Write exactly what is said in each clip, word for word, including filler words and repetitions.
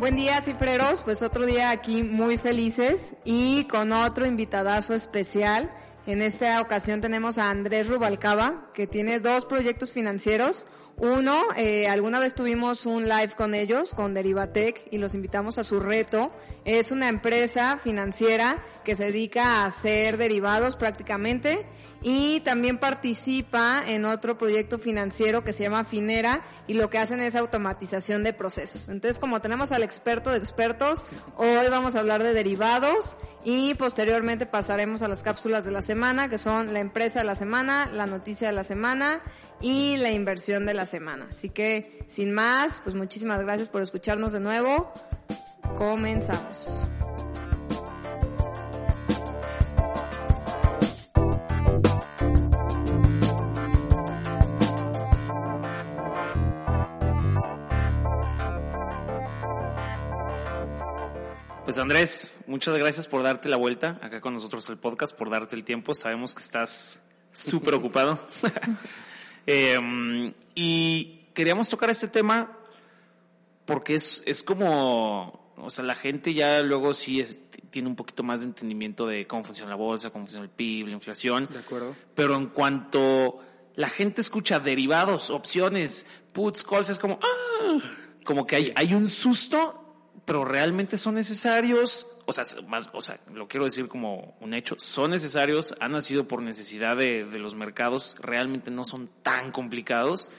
Buen día, cifreros, pues otro día aquí muy felices y con otro invitadazo especial. En esta ocasión tenemos a Andrés Rubalcaba, que tiene dos proyectos financieros. Uno, eh, alguna vez tuvimos un live con ellos, con Derivatec, y los invitamos a su reto. Es una empresa financiera que se dedica a hacer derivados prácticamente. Y también participa en otro proyecto financiero que se llama Finera y lo que hacen es automatización de procesos. Entonces, como tenemos al experto de expertos, hoy vamos a hablar de derivados y posteriormente pasaremos a las cápsulas de la semana, que son la empresa de la semana, la noticia de la semana y la inversión de la semana. Así que, sin más, pues muchísimas gracias por escucharnos de nuevo. Comenzamos. Pues Andrés, muchas gracias por darte la vuelta acá con nosotros el podcast, por darte el tiempo. Sabemos que estás súper ocupado. eh, y queríamos tocar este tema porque es, es como, o sea, la gente ya luego sí es, tiene un poquito más de entendimiento de cómo funciona la bolsa, cómo funciona el P I B, la inflación. De acuerdo. Pero en cuanto la gente escucha derivados, opciones, puts, calls, es como, ¡ah! Como que hay, hay un susto. Pero realmente son necesarios, o sea, más, o sea, lo quiero decir como un hecho, son necesarios, han nacido por necesidad de, de los mercados, realmente no son tan complicados.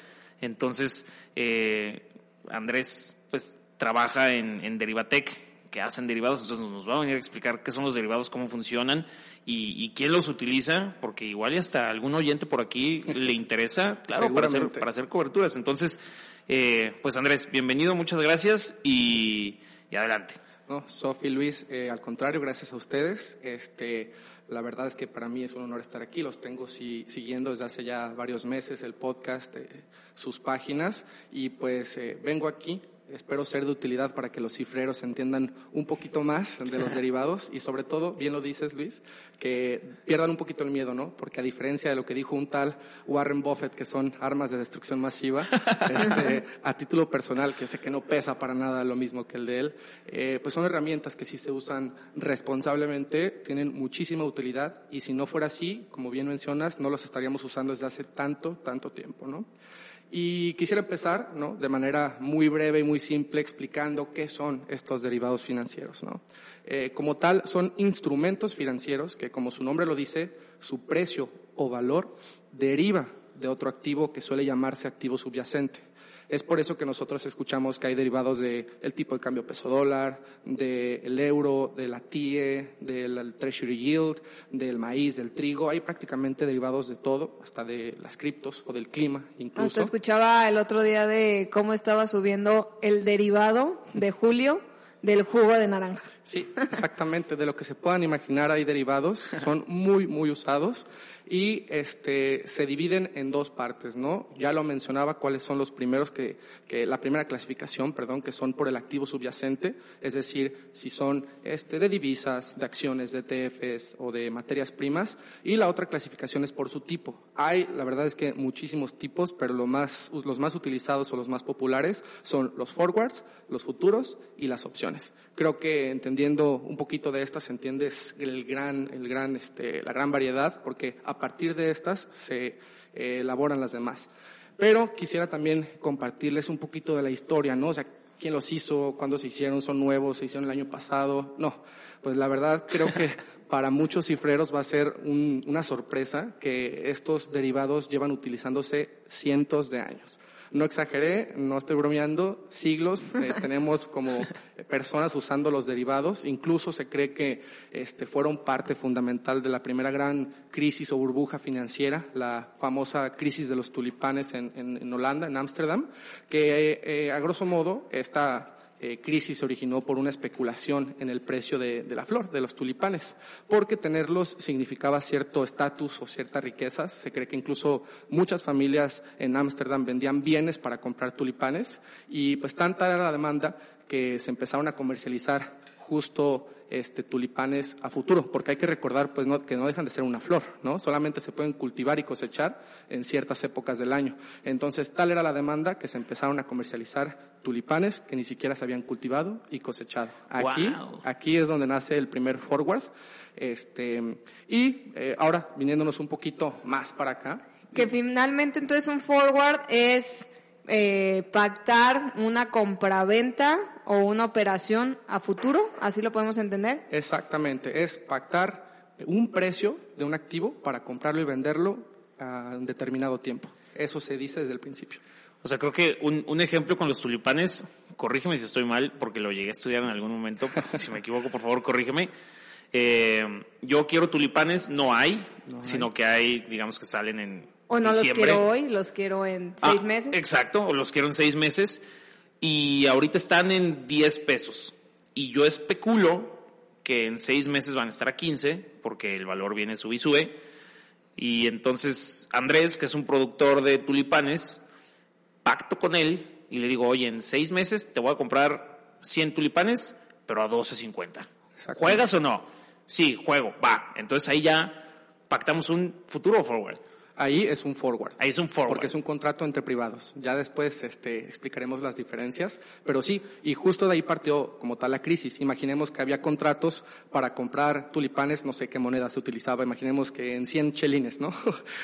Entonces, eh, Andrés, pues, trabaja en, en Derivatec, que hacen derivados, entonces nos, nos va a venir a explicar qué son los derivados, cómo funcionan y, y quién los utiliza, porque igual y hasta algún oyente por aquí le interesa, claro, para hacer, para hacer coberturas. Entonces, eh, pues Andrés, bienvenido, muchas gracias y... Y adelante. No, Sofi, Luis, eh, al contrario, gracias a ustedes. Este, la verdad es que para mí es un honor estar aquí. Los tengo si, siguiendo desde hace ya varios meses el podcast, eh, sus páginas. Y pues eh, vengo aquí, espero ser de utilidad para que los cifreros entiendan un poquito más de los derivados. Y sobre todo, bien lo dices, Luis, que pierdan un poquito el miedo, ¿no? Porque a diferencia de lo que dijo un tal Warren Buffett, que son armas de destrucción masiva, este, a título personal, que sé que no pesa para nada lo mismo que el de él, eh, pues son herramientas que si se usan responsablemente tienen muchísima utilidad. Y si no fuera así, como bien mencionas, no los estaríamos usando desde hace tanto, tanto tiempo, ¿no? Y quisiera empezar, ¿no?, de manera muy breve y muy simple explicando qué son estos derivados financieros, ¿no? Eh, como tal, son instrumentos financieros que, como su nombre lo dice, su precio o valor deriva de otro activo que suele llamarse activo subyacente. Es por eso que nosotros escuchamos que hay derivados de el tipo de cambio peso-dólar, del euro, de la T I E, del Treasury Yield, del maíz, del trigo. Hay prácticamente derivados de todo, hasta de las criptos o del clima incluso. Hasta escuchaba el otro día de cómo estaba subiendo el derivado de julio del jugo de naranja. Sí, exactamente. De lo que se puedan imaginar hay derivados. Son muy, muy usados. Y este se dividen en dos partes, ¿no? Ya lo mencionaba, cuáles son los primeros que, que la primera clasificación, perdón, que son por el activo subyacente, es decir, si son este de divisas, de acciones, de E T Fs o de materias primas, y la otra clasificación es por su tipo. Hay, la verdad es que muchísimos tipos, pero los más los más utilizados o los más populares son los forwards, los futuros y las opciones. Creo que entendiendo un poquito de estas entiendes el gran el gran este la gran variedad, porque a A partir de estas se eh, elaboran las demás. Pero quisiera también compartirles un poquito de la historia, ¿no? O sea, ¿quién los hizo? ¿Cuándo se hicieron? ¿Son nuevos? ¿Se hicieron el año pasado? No, pues la verdad creo que para muchos cifreros va a ser un, una sorpresa que estos derivados llevan utilizándose cientos de años. No exageré, no estoy bromeando, siglos eh, tenemos como personas usando los derivados. Incluso se cree que este, fueron parte fundamental de la primera gran crisis o burbuja financiera, la famosa crisis de los tulipanes en, en, en Holanda, en Ámsterdam, que eh, eh, a grosso modo esta eh, crisis se originó por una especulación en el precio de, de la flor, de los tulipanes, porque tenerlos significaba cierto estatus o ciertas riquezas. Se cree que incluso muchas familias en Ámsterdam vendían bienes para comprar tulipanes y pues tanta era la demanda que se empezaron a comercializar justo este tulipanes a futuro, porque hay que recordar pues no, que no dejan de ser una flor, ¿no? Solamente se pueden cultivar y cosechar en ciertas épocas del año. Entonces, tal era la demanda que se empezaron a comercializar tulipanes que ni siquiera se habían cultivado y cosechado. Aquí, wow. Aquí es donde nace el primer forward. Este, y eh, ahora viniéndonos un poquito más para acá. Que finalmente entonces un forward es eh, pactar una compraventa o una operación a futuro, ¿así lo podemos entender? Exactamente, es pactar un precio de un activo para comprarlo y venderlo a un determinado tiempo. Eso se dice desde el principio. O sea, creo que un, un ejemplo con los tulipanes, corrígeme si estoy mal, porque lo llegué a estudiar en algún momento, si me equivoco, por favor, corrígeme. Eh, yo quiero tulipanes, no hay, no sino hay. que hay, digamos que salen en O no diciembre. Los quiero hoy, los quiero en ah, seis meses. Exacto, o los quiero en seis meses. Y ahorita están en diez pesos. Y yo especulo que en seis meses van a estar a quince, porque el valor viene sube y sube. Y entonces Andrés, que es un productor de tulipanes, pacto con él y le digo, oye, en seis meses te voy a comprar cien tulipanes, pero a doce cincuenta. ¿Juegas o no? Sí, juego, va. Entonces ahí ya pactamos un futuro forward. Ahí es un forward. Ahí es un forward. Porque es un contrato entre privados. Ya después este, explicaremos las diferencias. Pero sí, y justo de ahí partió como tal la crisis. Imaginemos que había contratos para comprar tulipanes, no sé qué moneda se utilizaba, imaginemos que en cien chelines, ¿no?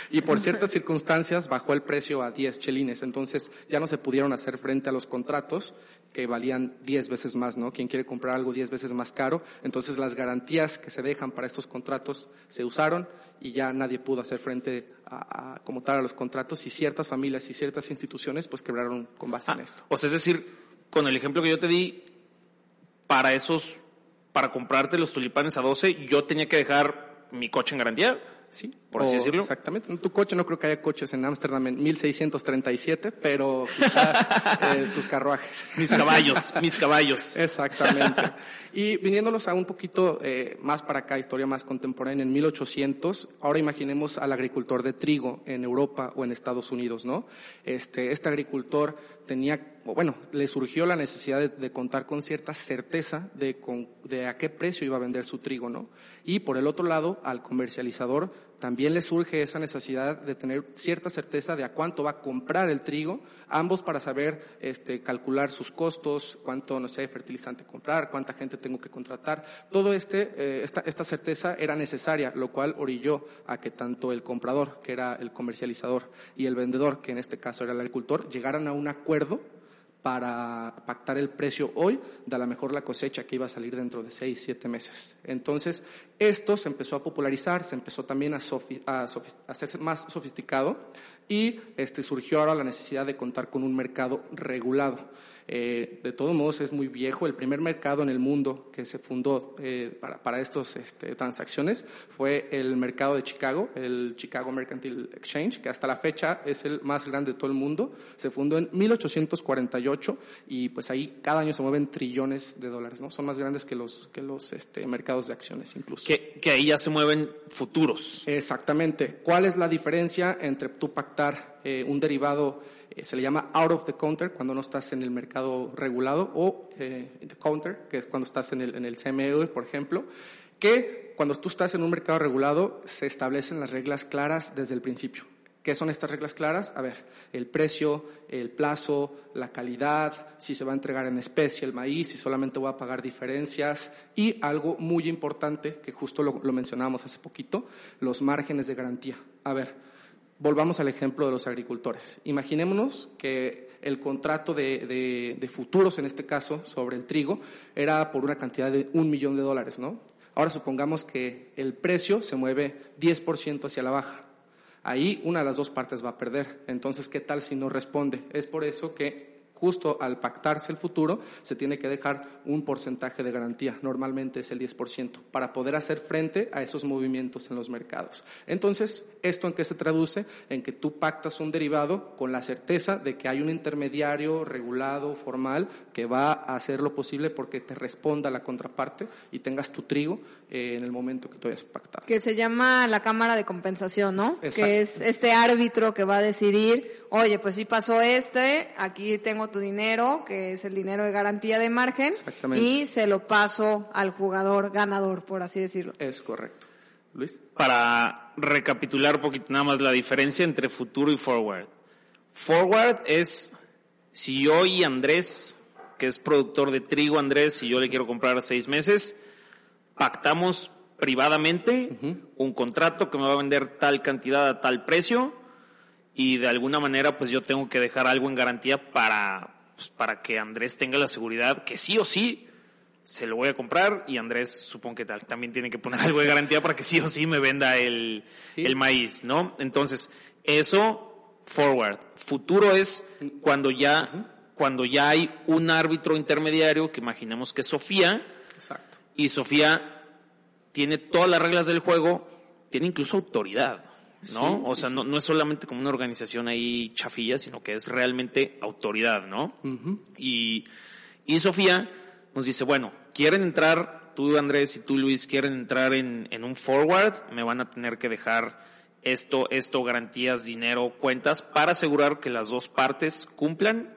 Y por ciertas circunstancias bajó el precio a diez chelines. Entonces ya no se pudieron hacer frente a los contratos que valían diez veces más, ¿no? Quien quiere comprar algo diez veces más caro. Entonces las garantías que se dejan para estos contratos se usaron y ya nadie pudo hacer frente a A, a, como tal a los contratos, y ciertas familias y ciertas instituciones pues quebraron con base ah, en esto. O sea, es decir, con el ejemplo que yo te di, para esos, para comprarte los tulipanes a doce, yo tenía que dejar mi coche en garantía. Sí, por así decirlo. Exactamente. No, tu coche, no creo que haya coches en Ámsterdam en mil seiscientos treinta y siete, pero quizás eh, tus carruajes. Mis caballos, mis caballos. Exactamente. Y viniéndonos a un poquito eh, más para acá, historia más contemporánea, en mil ochocientos, ahora imaginemos al agricultor de trigo en Europa o en Estados Unidos, ¿no? Este, este agricultor tenía, bueno, le surgió la necesidad de, de contar con cierta certeza de, con, de a qué precio iba a vender su trigo, ¿no? Y por el otro lado, al comercializador también le surge esa necesidad de tener cierta certeza de a cuánto va a comprar el trigo, ambos para saber este, calcular sus costos, cuánto, no sé, fertilizante comprar, cuánta gente tengo que contratar. Todo este, eh, esta, esta certeza era necesaria, lo cual orilló a que tanto el comprador, que era el comercializador, y el vendedor, que en este caso era el agricultor, llegaran a un acuerdo para pactar el precio hoy de a lo mejor la cosecha que iba a salir dentro de seis, siete meses. Entonces, esto se empezó a popularizar, se empezó también a, sofi- a, sofi- a hacerse más sofisticado y este, surgió ahora la necesidad de contar con un mercado regulado. Eh, de todos modos es muy viejo. El primer mercado en el mundo que se fundó eh, para, para estos este, transacciones fue el mercado de Chicago, el Chicago Mercantile Exchange, que hasta la fecha es el más grande de todo el mundo. Se fundó en mil ochocientos cuarenta y ocho y pues ahí cada año se mueven trillones de dólares, ¿no? Son más grandes que los que los este, mercados de acciones incluso. Que, que ahí ya se mueven futuros. Exactamente. ¿Cuál es la diferencia entre tú pactar eh, un derivado? Se le llama out of the counter cuando no estás en el mercado regulado o eh, in the counter, que es cuando estás en el, en el C M E, por ejemplo, que cuando tú estás en un mercado regulado se establecen las reglas claras desde el principio. ¿Qué son estas reglas claras? A ver, el precio, el plazo, la calidad, si se va a entregar en especie el maíz, si solamente voy a pagar diferencias y algo muy importante que justo lo, lo mencionábamos hace poquito, los márgenes de garantía. A ver, volvamos al ejemplo de los agricultores. Imaginémonos que el contrato de, de, de futuros, en este caso, sobre el trigo, era por una cantidad de un millón de dólares, ¿no? Ahora supongamos que el precio se mueve diez por ciento hacia la baja. Ahí una de las dos partes va a perder. Entonces, ¿qué tal si no responde? Es por eso que justo al pactarse el futuro, se tiene que dejar un porcentaje de garantía, normalmente es el diez por ciento, para poder hacer frente a esos movimientos en los mercados. Entonces, ¿esto en qué se traduce? En que tú pactas un derivado con la certeza de que hay un intermediario regulado, formal, que va a hacer lo posible porque te responda la contraparte y tengas tu trigo eh, en el momento que tú hayas pactado. Que se llama la Cámara de Compensación, ¿no? Exacto. Que es este árbitro que va a decidir oye, pues sí pasó este, aquí tengo tu dinero, que es el dinero de garantía de margen, y se lo paso al jugador ganador, por así decirlo. Es correcto. Luis. Para recapitular un poquito nada más la diferencia entre futuro y forward. Forward es si yo y Andrés, que es productor de trigo, Andrés, si yo le quiero comprar seis meses, pactamos privadamente uh-huh. un contrato que me va a vender tal cantidad a tal precio y de alguna manera pues yo tengo que dejar algo en garantía para, pues, para que Andrés tenga la seguridad que sí o sí se lo voy a comprar y Andrés, supongo que tal, también tiene que poner algo de garantía para que sí o sí me venda el, sí. el maíz, ¿no? Entonces, eso, forward. Futuro es cuando ya, uh-huh. cuando ya hay un árbitro intermediario, que imaginemos que es Sofía. Exacto. Y Sofía tiene todas las reglas del juego, tiene incluso autoridad, ¿no? Sí, o sea, sí, sí. No, no es solamente como una organización ahí chafilla, sino que es realmente autoridad, ¿no? Uh-huh. Y, y Sofía nos dice, bueno, quieren entrar, tú Andrés y tú Luis, quieren entrar en, en un forward, me van a tener que dejar esto, esto, garantías, dinero, cuentas, para asegurar que las dos partes cumplan.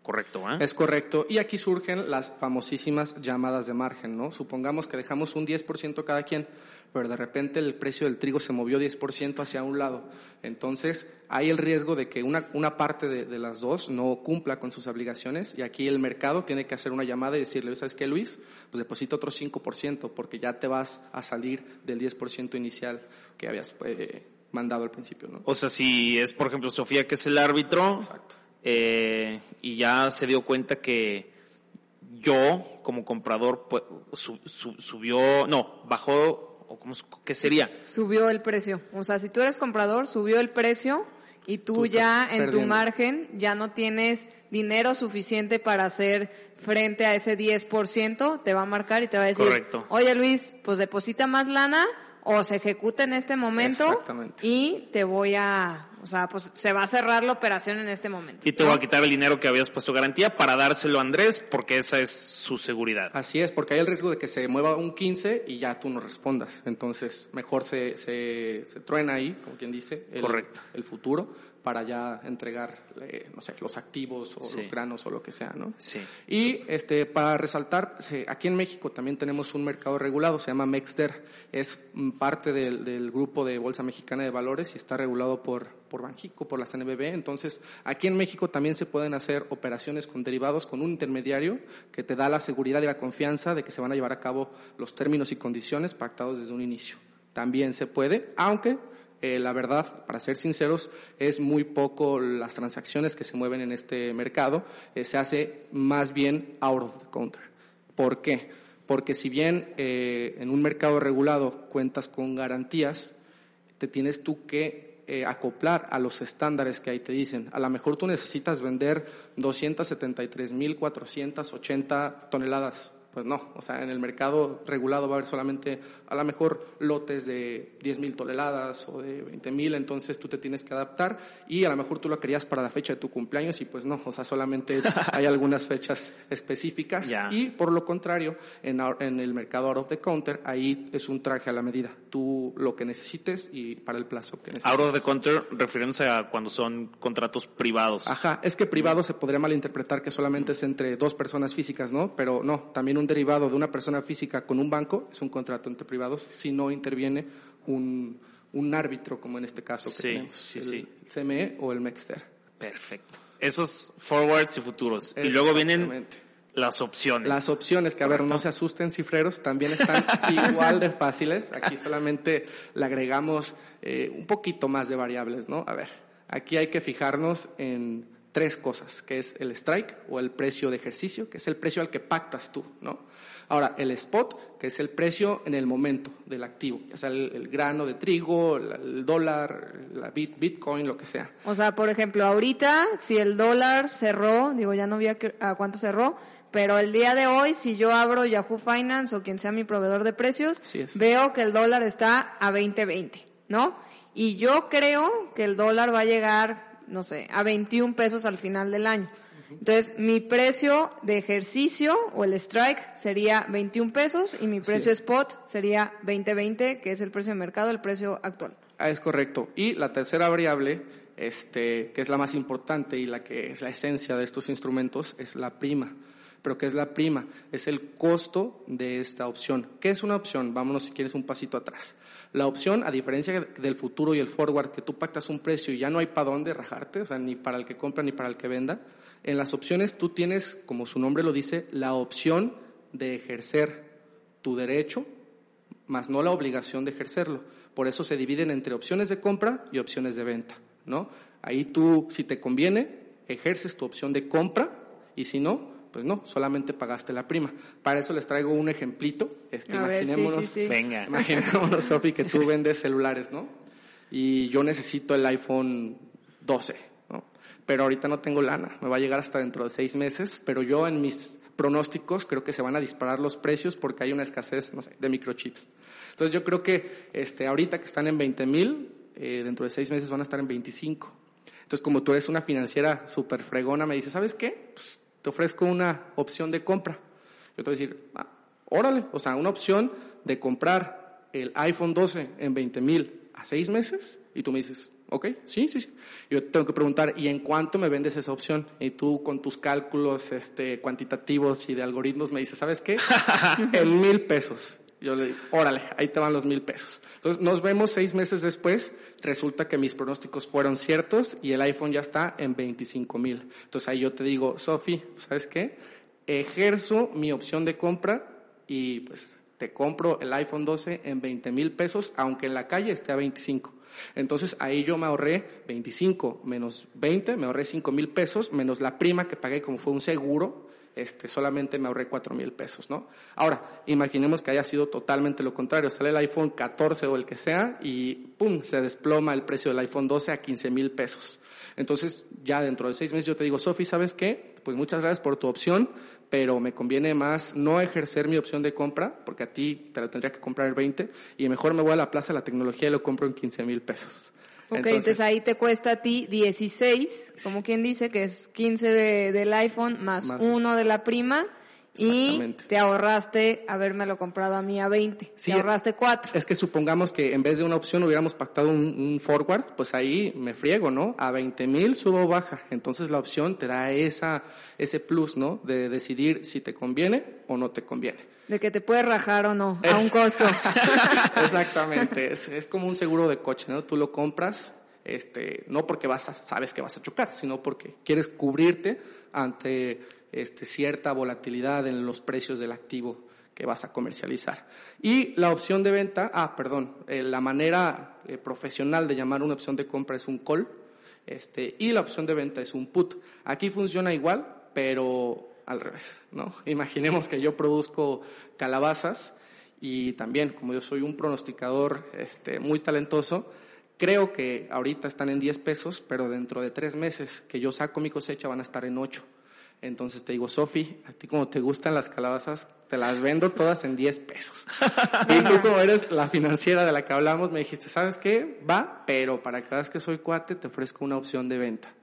Correcto, ¿eh? Es correcto. Y aquí surgen las famosísimas llamadas de margen, ¿no? Supongamos que dejamos un diez por ciento cada quien, pero de repente el precio del trigo se movió diez por ciento hacia un lado. Entonces, hay el riesgo de que una, una parte de, de las dos no cumpla con sus obligaciones y aquí el mercado tiene que hacer una llamada y decirle, ¿sabes qué, Luis? Pues deposita otro cinco por ciento porque ya te vas a salir del diez por ciento inicial que habías eh, mandado al principio, ¿no? O sea, si es, por ejemplo, Sofía, que es el árbitro. Exacto. Eh, y ya se dio cuenta que yo como comprador pues, sub, sub, subió, no, bajó, o cómo, ¿qué sería? Subió el precio, o sea, si tú eres comprador, subió el precio y tú, tú ya en perdiendo. Tu margen ya no tienes dinero suficiente para hacer frente a ese diez por ciento, te va a marcar y te va a decir, correcto. Oye Luis, pues deposita más lana o se ejecuta en este momento y te voy a... O sea, pues se va a cerrar la operación en este momento. Y te va a quitar el dinero que habías puesto garantía para dárselo a Andrés, porque esa es su seguridad. Así es, porque hay el riesgo de que se mueva un quince y ya tú no respondas. Entonces, mejor se se, se truena ahí, como quien dice, el, correcto. El futuro para ya entregar, eh, no sé, los activos o sí. los granos o lo que sea, ¿no? Sí. Y este para resaltar, aquí en México también tenemos un mercado regulado, se llama Mexder, es parte del, del grupo de Bolsa Mexicana de Valores y está regulado por por Banxico, por la C N B V, entonces aquí en México también se pueden hacer operaciones con derivados con un intermediario que te da la seguridad y la confianza de que se van a llevar a cabo los términos y condiciones pactados desde un inicio. También se puede, aunque eh, la verdad, para ser sinceros, es muy poco las transacciones que se mueven en este mercado, eh, se hace más bien out of the counter. ¿Por qué? Porque si bien eh, en un mercado regulado cuentas con garantías, te tienes tú que Eh, acoplar a los estándares que ahí te dicen. A lo mejor tú necesitas vender doscientas setenta y tres mil cuatrocientas ochenta toneladas. Pues no, o sea, en el mercado regulado va a haber solamente a lo mejor lotes de diez mil toneladas o de veinte mil, entonces tú te tienes que adaptar y a lo mejor tú lo querías para la fecha de tu cumpleaños y pues no, o sea, solamente hay algunas fechas específicas yeah. y por lo contrario, en, en el mercado out of the counter, ahí es un traje a la medida, tú lo que necesites y para el plazo que necesites. Out of the counter, refiriéndose a cuando son contratos privados. Ajá, es que privado se podría malinterpretar que solamente es entre dos personas físicas, ¿no? Pero no, también un un derivado de una persona física con un banco es un contrato entre privados si no interviene un, un árbitro como en este caso que sí, tenemos, sí, el, sí. el C M E o el Mexder. Perfecto. Esos forwards y futuros. Y luego vienen las opciones. Las opciones, que a Correcto. Ver, no se asusten cifreros, también están igual de fáciles. Aquí solamente le agregamos eh, un poquito más de variables, ¿no? A ver, aquí hay que fijarnos en tres cosas, que es el strike o el precio de ejercicio, que es el precio al que pactas tú, ¿no? Ahora, el spot, que es el precio en el momento del activo, ya sea el, el grano de trigo, el, el dólar, la bit, bitcoin, lo que sea. O sea, por ejemplo, ahorita, si el dólar cerró, digo, ya no vi a, a cuánto cerró, pero el día de hoy, si yo abro Yahoo Finance o quien sea mi proveedor de precios, veo que el dólar está a veinte veinte, ¿no? Y yo creo que el dólar va a llegar... no sé, a veintiún pesos al final del año. Entonces, mi precio de ejercicio o el strike sería veintiún pesos y mi precio spot sería veinte veinte, que es el precio de mercado, el precio actual. Ah, es correcto. Y la tercera variable este, que es la más importante y la que es la esencia de estos instrumentos, es la prima. Pero ¿qué es la prima? Es el costo de esta opción. ¿Qué es una opción? Vámonos, si quieres, un pasito atrás. La opción, a diferencia del futuro y el forward, que tú pactas un precio y ya no hay para dónde rajarte, o sea, ni para el que compra ni para el que venda, en las opciones tú tienes, como su nombre lo dice, la opción de ejercer tu derecho, más no la obligación de ejercerlo. Por eso se dividen entre opciones de compra y opciones de venta, ¿no? Ahí tú, si te conviene, ejerces tu opción de compra, y si no, pues no, solamente pagaste la prima. Para eso les traigo un ejemplito. Este, a imaginémonos, ver, sí, sí, sí. Venga. Imaginémonos, Sofi, que tú vendes celulares, ¿no? Y yo necesito el iPhone doce, ¿no? Pero ahorita no tengo lana, me va a llegar hasta dentro de seis meses, pero yo en mis pronósticos creo que se van a disparar los precios porque hay una escasez, no sé, de microchips. Entonces yo creo que este, ahorita que están en veinte mil, eh, dentro de seis meses van a estar en veinticinco. Entonces, como tú eres una financiera súper fregona, me dices, ¿sabes qué? Pues, te ofrezco una opción de compra. Yo te voy a decir, ah, órale, o sea, una opción de comprar el iPhone doce en veinte mil a seis meses, y tú me dices, ok, sí, sí, sí. Yo tengo que preguntar, ¿y en cuánto me vendes esa opción? Y tú, con tus cálculos este, cuantitativos y de algoritmos, me dices, ¿sabes qué? En mil pesos. Yo le digo, órale, ahí te van los mil pesos. Entonces, nos vemos seis meses después, resulta que mis pronósticos fueron ciertos y el iPhone ya está en veinticinco mil. Entonces, ahí yo te digo, Sofi, ¿sabes qué? Ejerzo mi opción de compra y pues te compro el iPhone doce en veinte mil pesos, aunque en la calle esté a veinticinco. Entonces, ahí yo me ahorré veinticinco menos veinte, me ahorré cinco mil pesos, menos la prima que pagué como fue un seguro. Este, solamente me ahorré cuatro mil pesos, ¿no? Ahora, imaginemos que haya sido totalmente lo contrario. Sale el iPhone catorce o el que sea y ¡pum!, se desploma el precio del iPhone doce a quince mil pesos. Entonces, ya dentro de seis meses yo te digo, Sofi, ¿sabes qué? Pues muchas gracias por tu opción, pero me conviene más no ejercer mi opción de compra, porque a ti te la tendría que comprar el veinte, y mejor me voy a la plaza de la tecnología y lo compro en quince mil pesos. Ok, entonces, entonces ahí te cuesta a ti dieciséis, como quien dice, que es quince de, del iPhone más, más uno de la prima, y te ahorraste habérmelo comprado a mí a veinte, sí, te ahorraste cuatro. Es que supongamos que en vez de una opción hubiéramos pactado un, un forward, pues ahí me friego, ¿no? A veinte mil subo o baja, entonces la opción te da esa ese plus, ¿no? De decidir si te conviene o no te conviene. De que te puedes rajar o no, es, a un costo. Exactamente, es, es como un seguro de coche, ¿no? Tú lo compras, este, no porque vas a, sabes que vas a chocar, sino porque quieres cubrirte ante este, cierta volatilidad en los precios del activo que vas a comercializar. Y la opción de venta, ah, perdón, eh, la manera eh, profesional de llamar una opción de compra es un call, este, y la opción de venta es un put. Aquí funciona igual, pero al revés, ¿no? Imaginemos que yo produzco calabazas y también, como yo soy un pronosticador este, muy talentoso, creo que ahorita están en diez pesos, pero dentro de tres meses que yo saco mi cosecha van a estar en ocho. Entonces te digo, Sofi, a ti como te gustan las calabazas, te las vendo todas en diez pesos. Y tú, como eres la financiera de la que hablamos, me dijiste, ¿sabes qué? Va, pero para que veas que soy cuate, te ofrezco una opción de venta.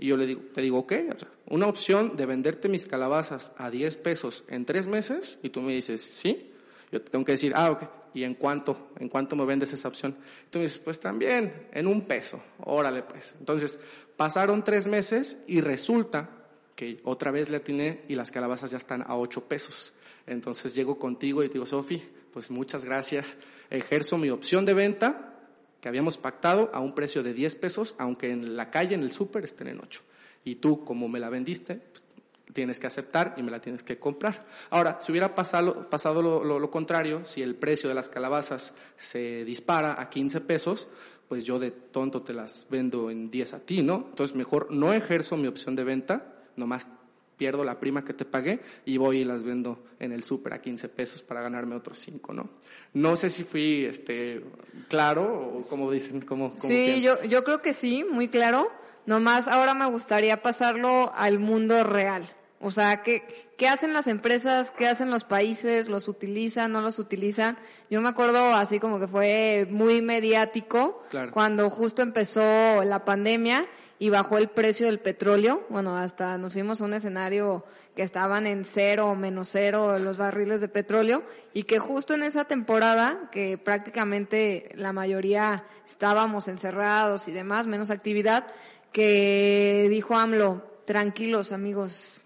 Y yo le digo, te digo, ok, o sea, una opción de venderte mis calabazas a diez pesos en tres meses, y tú me dices, sí. Yo te tengo que decir, ah, ok, ¿y en cuánto? ¿En cuánto me vendes esa opción? Y tú me dices, pues también, en un peso, órale pues. Entonces, pasaron tres meses y resulta que otra vez le atiné y las calabazas ya están a ocho pesos. Entonces llego contigo y te digo, Sofi, pues muchas gracias, ejerzo mi opción de venta que habíamos pactado a un precio de diez pesos, aunque en la calle, en el súper, estén en ocho. Y tú, como me la vendiste, pues, tienes que aceptar y me la tienes que comprar. Ahora, si hubiera pasado, pasado lo, lo, lo contrario, si el precio de las calabazas se dispara a quince pesos, pues yo de tonto te las vendo en diez a ti, ¿no? Entonces, mejor no ejerzo mi opción de venta, nomás pierdo la prima que te pagué y voy y las vendo en el súper a quince pesos para ganarme otros cinco, ¿no? No sé si fui este claro o como dicen, como Sí, yo yo creo que sí, muy claro. Nomás ahora me gustaría pasarlo al mundo real. O sea, ¿qué, qué hacen las empresas? ¿Qué hacen los países? ¿Los utilizan? ¿No los utilizan? Yo me acuerdo así como que fue muy mediático, claro, cuando justo empezó la pandemia. y bajó el precio del petróleo. Bueno, hasta nos fuimos a un escenario que estaban en cero o menos cero los barriles de petróleo, y que justo en esa temporada, que prácticamente la mayoría estábamos encerrados y demás, menos actividad, que dijo AMLO, tranquilos amigos,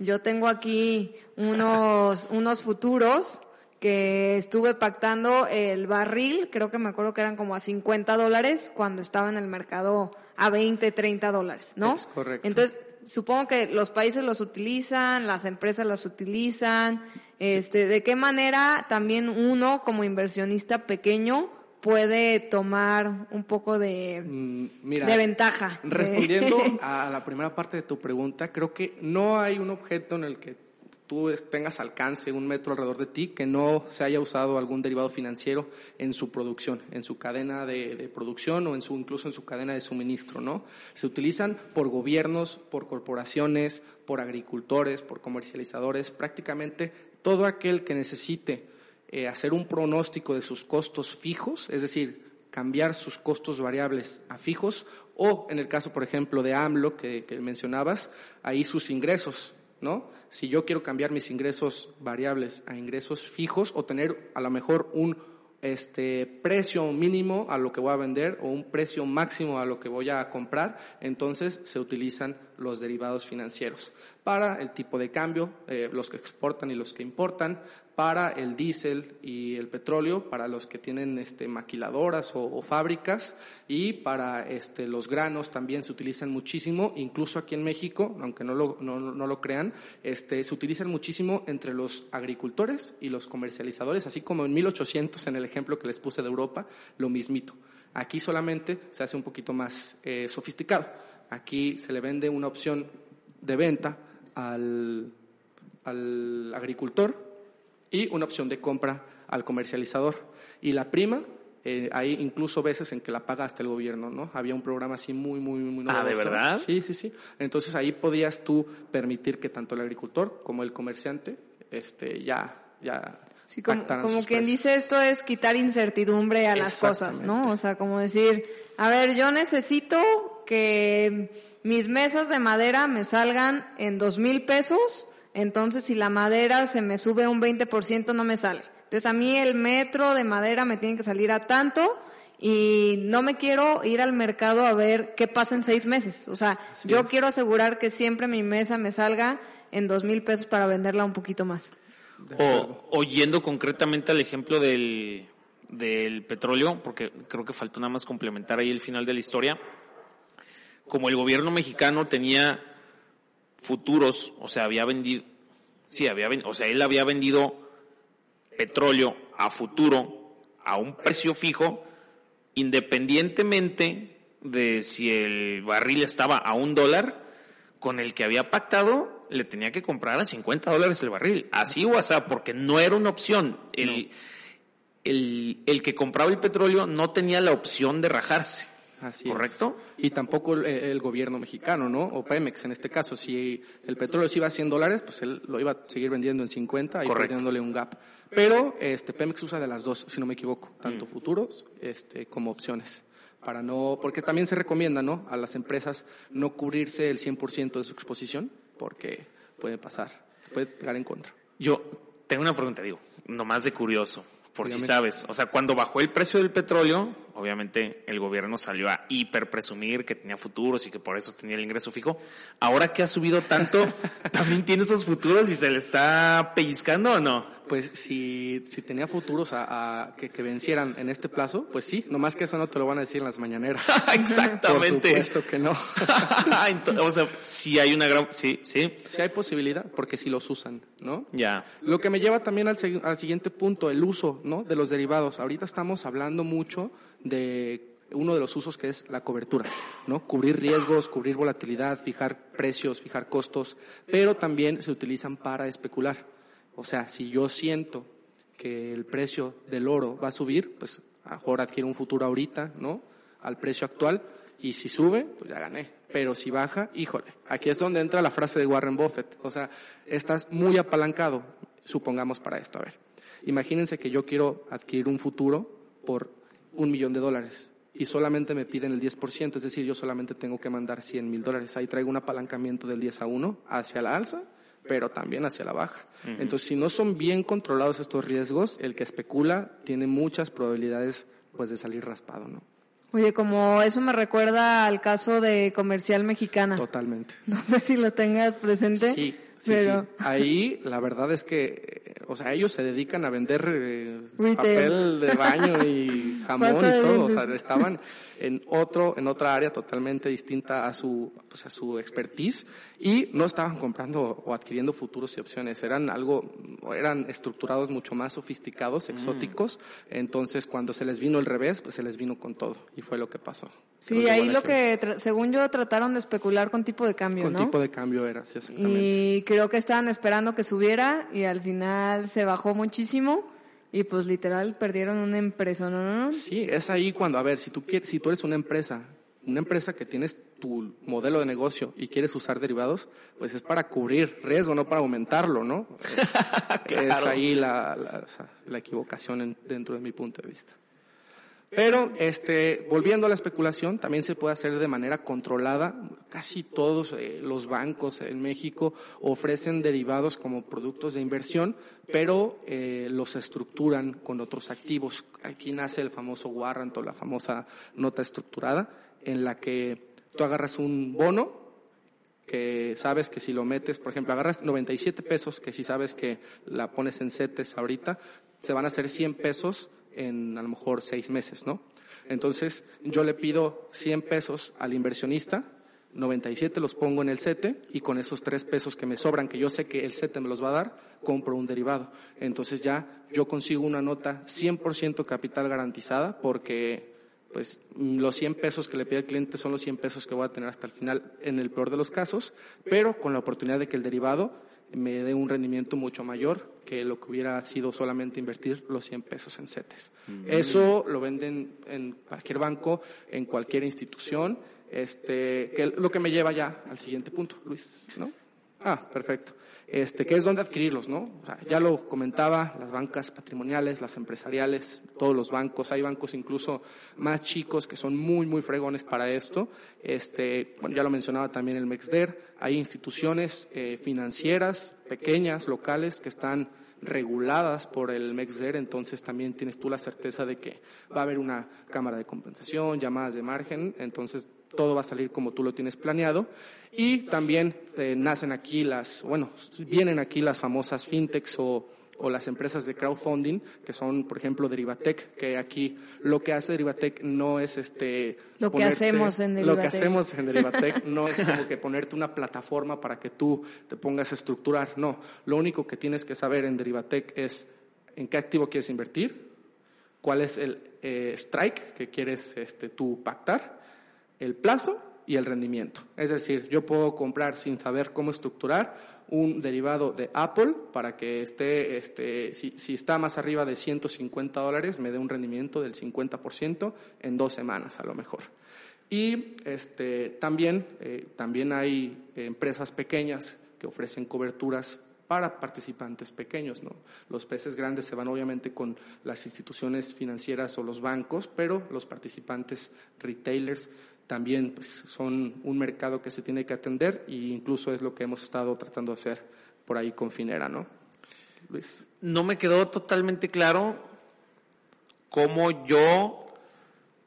yo tengo aquí unos, unos futuros que estuve pactando el barril, creo que me acuerdo que eran como a cincuenta dólares cuando estaba en el mercado a veinte, treinta dólares, ¿no? Es correcto. Entonces, supongo que los países los utilizan, las empresas las utilizan, este, ¿de qué manera también uno como inversionista pequeño puede tomar un poco de, Mira, de ventaja? Respondiendo a la primera parte de tu pregunta, creo que no hay un objeto en el que tú tengas alcance un metro alrededor de ti que no se haya usado algún derivado financiero en su producción, en su cadena de, de producción o en su, incluso en su cadena de suministro, ¿no? Se utilizan por gobiernos, por corporaciones, por agricultores, por comercializadores, prácticamente todo aquel que necesite eh, hacer un pronóstico de sus costos fijos, es decir, cambiar sus costos variables a fijos, o en el caso, por ejemplo, de AMLO que, que mencionabas, ahí sus ingresos, ¿no? Si yo quiero cambiar mis ingresos variables a ingresos fijos o tener a lo mejor un este precio mínimo a lo que voy a vender o un precio máximo a lo que voy a comprar, entonces se utilizan los derivados financieros para el tipo de cambio, eh, los que exportan y los que importan, para el diésel y el petróleo, para los que tienen este maquiladoras o, o fábricas, y para este los granos también se utilizan muchísimo, incluso aquí en México, aunque no lo no, no lo crean, este se utilizan muchísimo entre los agricultores y los comercializadores, así como en mil ochocientos en el ejemplo que les puse de Europa, lo mismito. Aquí solamente se hace un poquito más eh, sofisticado. Aquí se le vende una opción de venta al al agricultor y una opción de compra al comercializador. Y la prima, eh, hay incluso veces en que la paga hasta el gobierno, ¿no? Había un programa así muy, muy, muy novedoso. Ah, ¿de verdad? Sí, sí, sí. Entonces ahí podías tú permitir que tanto el agricultor como el comerciante este, ya, ya sí, como, pactaran sus precios. Como quien dice, esto es quitar incertidumbre a las cosas, ¿no? O sea, como decir, a ver, yo necesito que mis mesas de madera me salgan en dos mil pesos, entonces si la madera se me sube un veinte por ciento no me sale. Entonces a mí el metro de madera me tiene que salir a tanto y no me quiero ir al mercado a ver qué pasa en seis meses. O sea, así yo es. Quiero asegurar que siempre mi mesa me salga en dos mil pesos para venderla un poquito más. O, o yendo concretamente al ejemplo del, del petróleo, porque creo que faltó nada más complementar ahí el final de la historia. Como el gobierno mexicano tenía futuros, o sea, había vendido, sí, había vendido, o sea, él había vendido petróleo a futuro, a un precio fijo, independientemente de si el barril estaba a un dólar, con el que había pactado, le tenía que comprar a cincuenta dólares el barril, así o así, porque no era una opción. El, no. el, el que compraba el petróleo no tenía la opción de rajarse. Así ¿Correcto? Es. Y tampoco el, el gobierno mexicano, ¿no? O Pemex en este caso. Si el petróleo se iba a cien dólares, pues él lo iba a seguir vendiendo en cincuenta y perdiéndole un gap. Pero este Pemex usa de las dos, si no me equivoco, tanto mm. futuros este como opciones. Para no, porque también se recomienda, ¿no? A las empresas no cubrirse el cien por ciento de su exposición, porque puede pasar, puede pegar en contra. Yo tengo una pregunta, digo, nomás de curioso. Por si sabes, o sea, cuando bajó el precio del petróleo, obviamente el gobierno salió a hiper presumir que tenía futuros y que por eso tenía el ingreso fijo. Ahora que ha subido tanto, ¿también tiene esos futuros y se le está pellizcando o no? Pues si, si tenía futuros a, a que, que vencieran en este plazo, pues sí, nomás que eso no te lo van a decir en las mañaneras. Exactamente. Por supuesto que no. Entonces, o sea, si hay una gran, sí, sí. Sí hay posibilidad, porque si los usan, ¿no? Ya. Lo que me lleva también al, al siguiente punto, el uso, ¿no? De los derivados. Ahorita estamos hablando mucho de uno de los usos que es la cobertura, ¿no? Cubrir riesgos, cubrir volatilidad, fijar precios, fijar costos, pero también se utilizan para especular. O sea, si yo siento que el precio del oro va a subir, pues mejor adquiero un futuro ahorita, ¿no? Al precio actual, y si sube, pues ya gané. Pero si baja, híjole, aquí es donde entra la frase de Warren Buffett. O sea, estás muy apalancado, supongamos para esto. A ver, imagínense que yo quiero adquirir un futuro por un millón de dólares. y solamente me piden el diez por ciento, es decir, yo solamente tengo que mandar cien mil dólares. Ahí traigo un apalancamiento del diez a uno hacia la alza, pero también hacia la baja. Uh-huh. Entonces, si no son bien controlados estos riesgos, el que especula tiene muchas probabilidades, pues, de salir raspado, ¿no? Oye, como eso me recuerda al caso de Comercial Mexicana. Totalmente. No sé si lo tengas presente. Sí, sí, pero... sí. Ahí la verdad es que, o sea, ellos se dedican a vender eh, papel de baño y jamón y todo. O sea, estaban en otro, en otra área totalmente distinta a su, pues, a su expertise, y no estaban comprando o adquiriendo futuros y opciones. Eran algo, eran estructurados mucho más sofisticados, exóticos. Mm. Entonces, cuando se les vino el revés, pues se les vino con todo. Y fue lo que pasó. Sí, ahí lo que, tra- según yo, trataron de especular con tipo de cambio, ¿no? Con tipo de cambio era, sí, exactamente. Y creo que estaban esperando que subiera y al final se bajó muchísimo y, pues, literal, perdieron una empresa, ¿no? Sí, es ahí cuando, a ver, si tú quieres, si tú eres una empresa, una empresa que tienes tu modelo de negocio y quieres usar derivados, pues es para cubrir riesgo, no para aumentarlo, ¿no? Claro. Es ahí la, la, la equivocación en, dentro de mi punto de vista. Pero, este, volviendo a la especulación, también se puede hacer de manera controlada. Casi todos eh, los bancos en México ofrecen derivados como productos de inversión, pero eh, los estructuran con otros activos. Aquí nace el famoso warrant o la famosa nota estructurada, en la que tú agarras un bono que sabes que si lo metes, por ejemplo, agarras noventa y siete pesos, que si sabes que la pones en CETES ahorita, se van a hacer cien pesos en a lo mejor seis meses, ¿no? Entonces, yo le pido cien pesos al inversionista, noventa y siete los pongo en el CETE, y con esos tres pesos que me sobran, que yo sé que el CETE me los va a dar, compro un derivado. Entonces ya yo consigo una nota cien por ciento capital garantizada, porque... pues los cien pesos que le pide el cliente son los cien pesos que voy a tener hasta el final, en el peor de los casos, pero con la oportunidad de que el derivado me dé un rendimiento mucho mayor que lo que hubiera sido solamente invertir los cien pesos en CETES. Mm-hmm. Eso lo venden en cualquier banco, en cualquier institución, este, que lo que me lleva ya al siguiente punto, Luis, ¿no? Ah, perfecto. Este, que es donde adquirirlos, ¿no? O sea, ya lo comentaba, las bancas patrimoniales, las empresariales, todos los bancos. Hay bancos incluso más chicos que son muy, muy fregones para esto. Este, bueno, ya lo mencionaba también el Mexder. Hay instituciones eh, financieras, pequeñas, locales, que están reguladas por el Mexder. Entonces también tienes tú la certeza de que va a haber una cámara de compensación, llamadas de margen. Entonces, todo va a salir como tú lo tienes planeado. Y también eh, nacen aquí las, bueno, vienen aquí las famosas fintechs o, o las empresas de crowdfunding, que son, por ejemplo, Derivatec, que aquí lo que hace Derivatec no es este... Lo que ponerte, hacemos en Derivatec. Lo que hacemos en Derivatec no es como que ponerte una plataforma para que tú te pongas a estructurar. No, lo único que tienes que saber en Derivatec es en qué activo quieres invertir, cuál es el eh, strike que quieres este, tú pactar, el plazo y el rendimiento. Es decir, yo puedo comprar sin saber cómo estructurar un derivado de Apple para que esté, este, si, si está más arriba de ciento cincuenta dólares, me dé un rendimiento del cincuenta por ciento en dos semanas a lo mejor. Y este, también, eh, también hay empresas pequeñas que ofrecen coberturas para participantes pequeños, ¿no? Los peces grandes se van obviamente con las instituciones financieras o los bancos, pero los participantes retailers también, pues, son un mercado que se tiene que atender, e incluso es lo que hemos estado tratando de hacer por ahí con Finera, ¿no? Luis. No me quedó totalmente claro cómo yo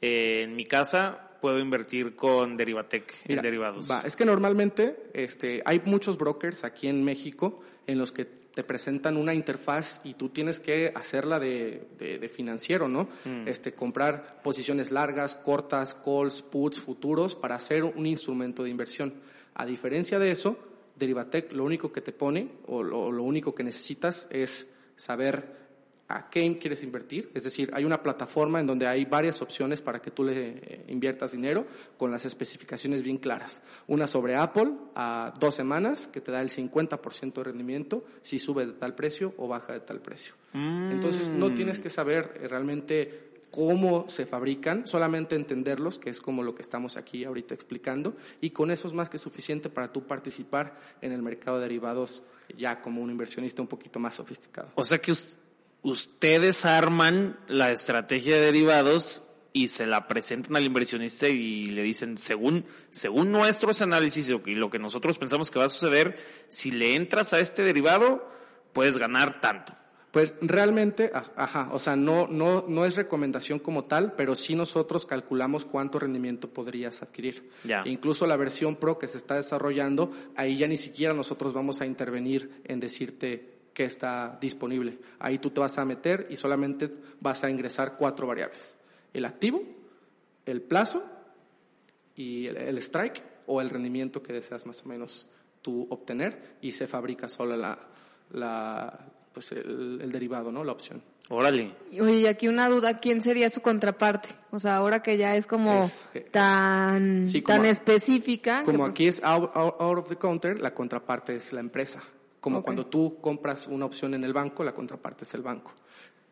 eh, en mi casa... puedo invertir con Derivatec en derivados. Va, es que normalmente este, hay muchos brokers aquí en México en los que te presentan una interfaz y tú tienes que hacerla de, de, de financiero, ¿no? Mm. Este, comprar posiciones largas, cortas, calls, puts, futuros para hacer un instrumento de inversión. A diferencia de eso, Derivatec lo único que te pone o lo, lo único que necesitas es saber a qué quieres invertir. Es decir, hay una plataforma en donde hay varias opciones para que tú le inviertas dinero con las especificaciones bien claras. Una sobre Apple a dos semanas que te da el cincuenta por ciento de rendimiento si sube de tal precio o baja de tal precio. Mm. Entonces, no tienes que saber realmente cómo se fabrican, solamente entenderlos, que es como lo que estamos aquí ahorita explicando, y con eso es más que suficiente para tú participar en el mercado de derivados ya como un inversionista un poquito más sofisticado. O sea que usted... Ustedes arman la estrategia de derivados y se la presentan al inversionista y le dicen, según según nuestros análisis y lo que nosotros pensamos que va a suceder, si le entras a este derivado, puedes ganar tanto. Pues realmente, ajá, o sea, no no no es recomendación como tal, pero sí nosotros calculamos cuánto rendimiento podrías adquirir. Ya. Incluso la versión Pro que se está desarrollando, ahí ya ni siquiera nosotros vamos a intervenir en decirte que está disponible. Ahí tú te vas a meter y solamente vas a ingresar cuatro variables. El activo, el plazo y el, el strike o el rendimiento que deseas más o menos tú obtener, y se fabrica sola la... la pues el, el derivado, ¿no? La opción. Órale. Oye, y aquí una duda, ¿quién sería su contraparte? O sea, ahora que ya es como es, tan, sí, como, tan específica. Como que... aquí es out, out, out of the counter, la contraparte es la empresa. Como okay. Cuando tú compras una opción en el banco, la contraparte es el banco.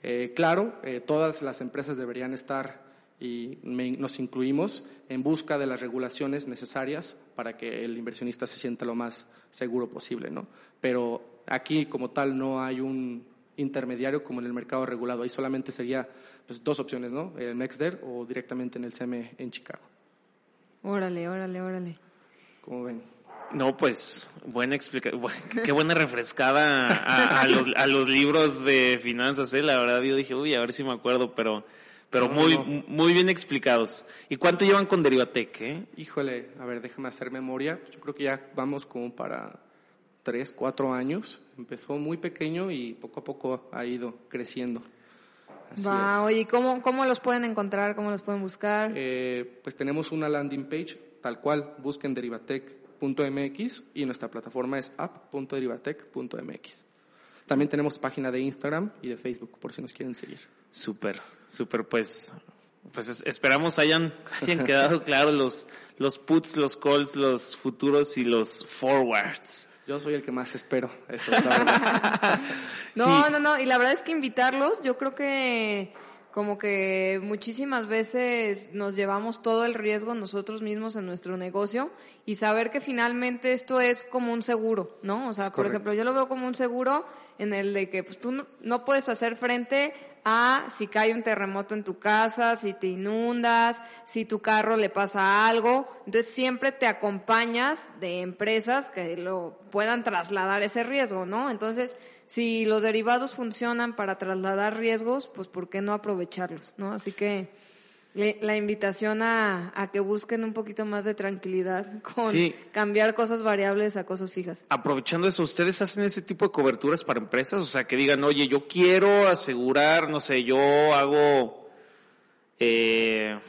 Eh, claro, eh, todas las empresas deberían estar, y me, nos incluimos, en busca de las regulaciones necesarias para que el inversionista se sienta lo más seguro posible, ¿no? Pero... aquí como tal no hay un intermediario como en el mercado regulado. Ahí solamente sería pues dos opciones, ¿no? El Mexder o directamente en el C M E en Chicago. Órale, órale, órale. ¿Cómo ven? No, pues buena explicación, qué buena refrescada a, a, los, a los libros de finanzas, ¿eh? La verdad yo dije, uy, a ver si me acuerdo, pero pero no, muy no. muy bien explicados. ¿Y cuánto llevan con Derivatec, eh? Híjole, a ver, déjame hacer memoria. Yo creo que ya vamos como para tres, cuatro años. Empezó muy pequeño y poco a poco ha ido creciendo. Así va, es. Oye, ¿cómo, ¿cómo los pueden encontrar? ¿Cómo los pueden buscar? Eh, pues tenemos una landing page, tal cual, busquen derivatec punto m x y nuestra plataforma es app punto derivatec punto m x. También tenemos página de Instagram y de Facebook, por si nos quieren seguir. Súper, súper, pues... Pues esperamos hayan, hayan quedado claros los, los puts, los calls, los futuros y los forwards. Yo soy el que más espero. Eso está no, sí. no, no. Y la verdad es que invitarlos, yo creo que como que muchísimas veces nos llevamos todo el riesgo nosotros mismos en nuestro negocio, y saber que finalmente esto es como un seguro, ¿no? O sea, es por correcto. Ejemplo, yo lo veo como un seguro en el de que pues tú no, no puedes hacer frente a si cae un terremoto en tu casa, si te inundas, si tu carro le pasa algo. Entonces siempre te acompañas de empresas que lo puedan trasladar ese riesgo, ¿no? Entonces, si los derivados funcionan para trasladar riesgos, pues ¿por qué no aprovecharlos, no? Así que la invitación a, a que busquen un poquito más de tranquilidad con sí. cambiar cosas variables a cosas fijas. Aprovechando eso, ¿ustedes hacen ese tipo de coberturas para empresas? O sea, que digan, oye, yo quiero asegurar, no sé, yo hago, eh,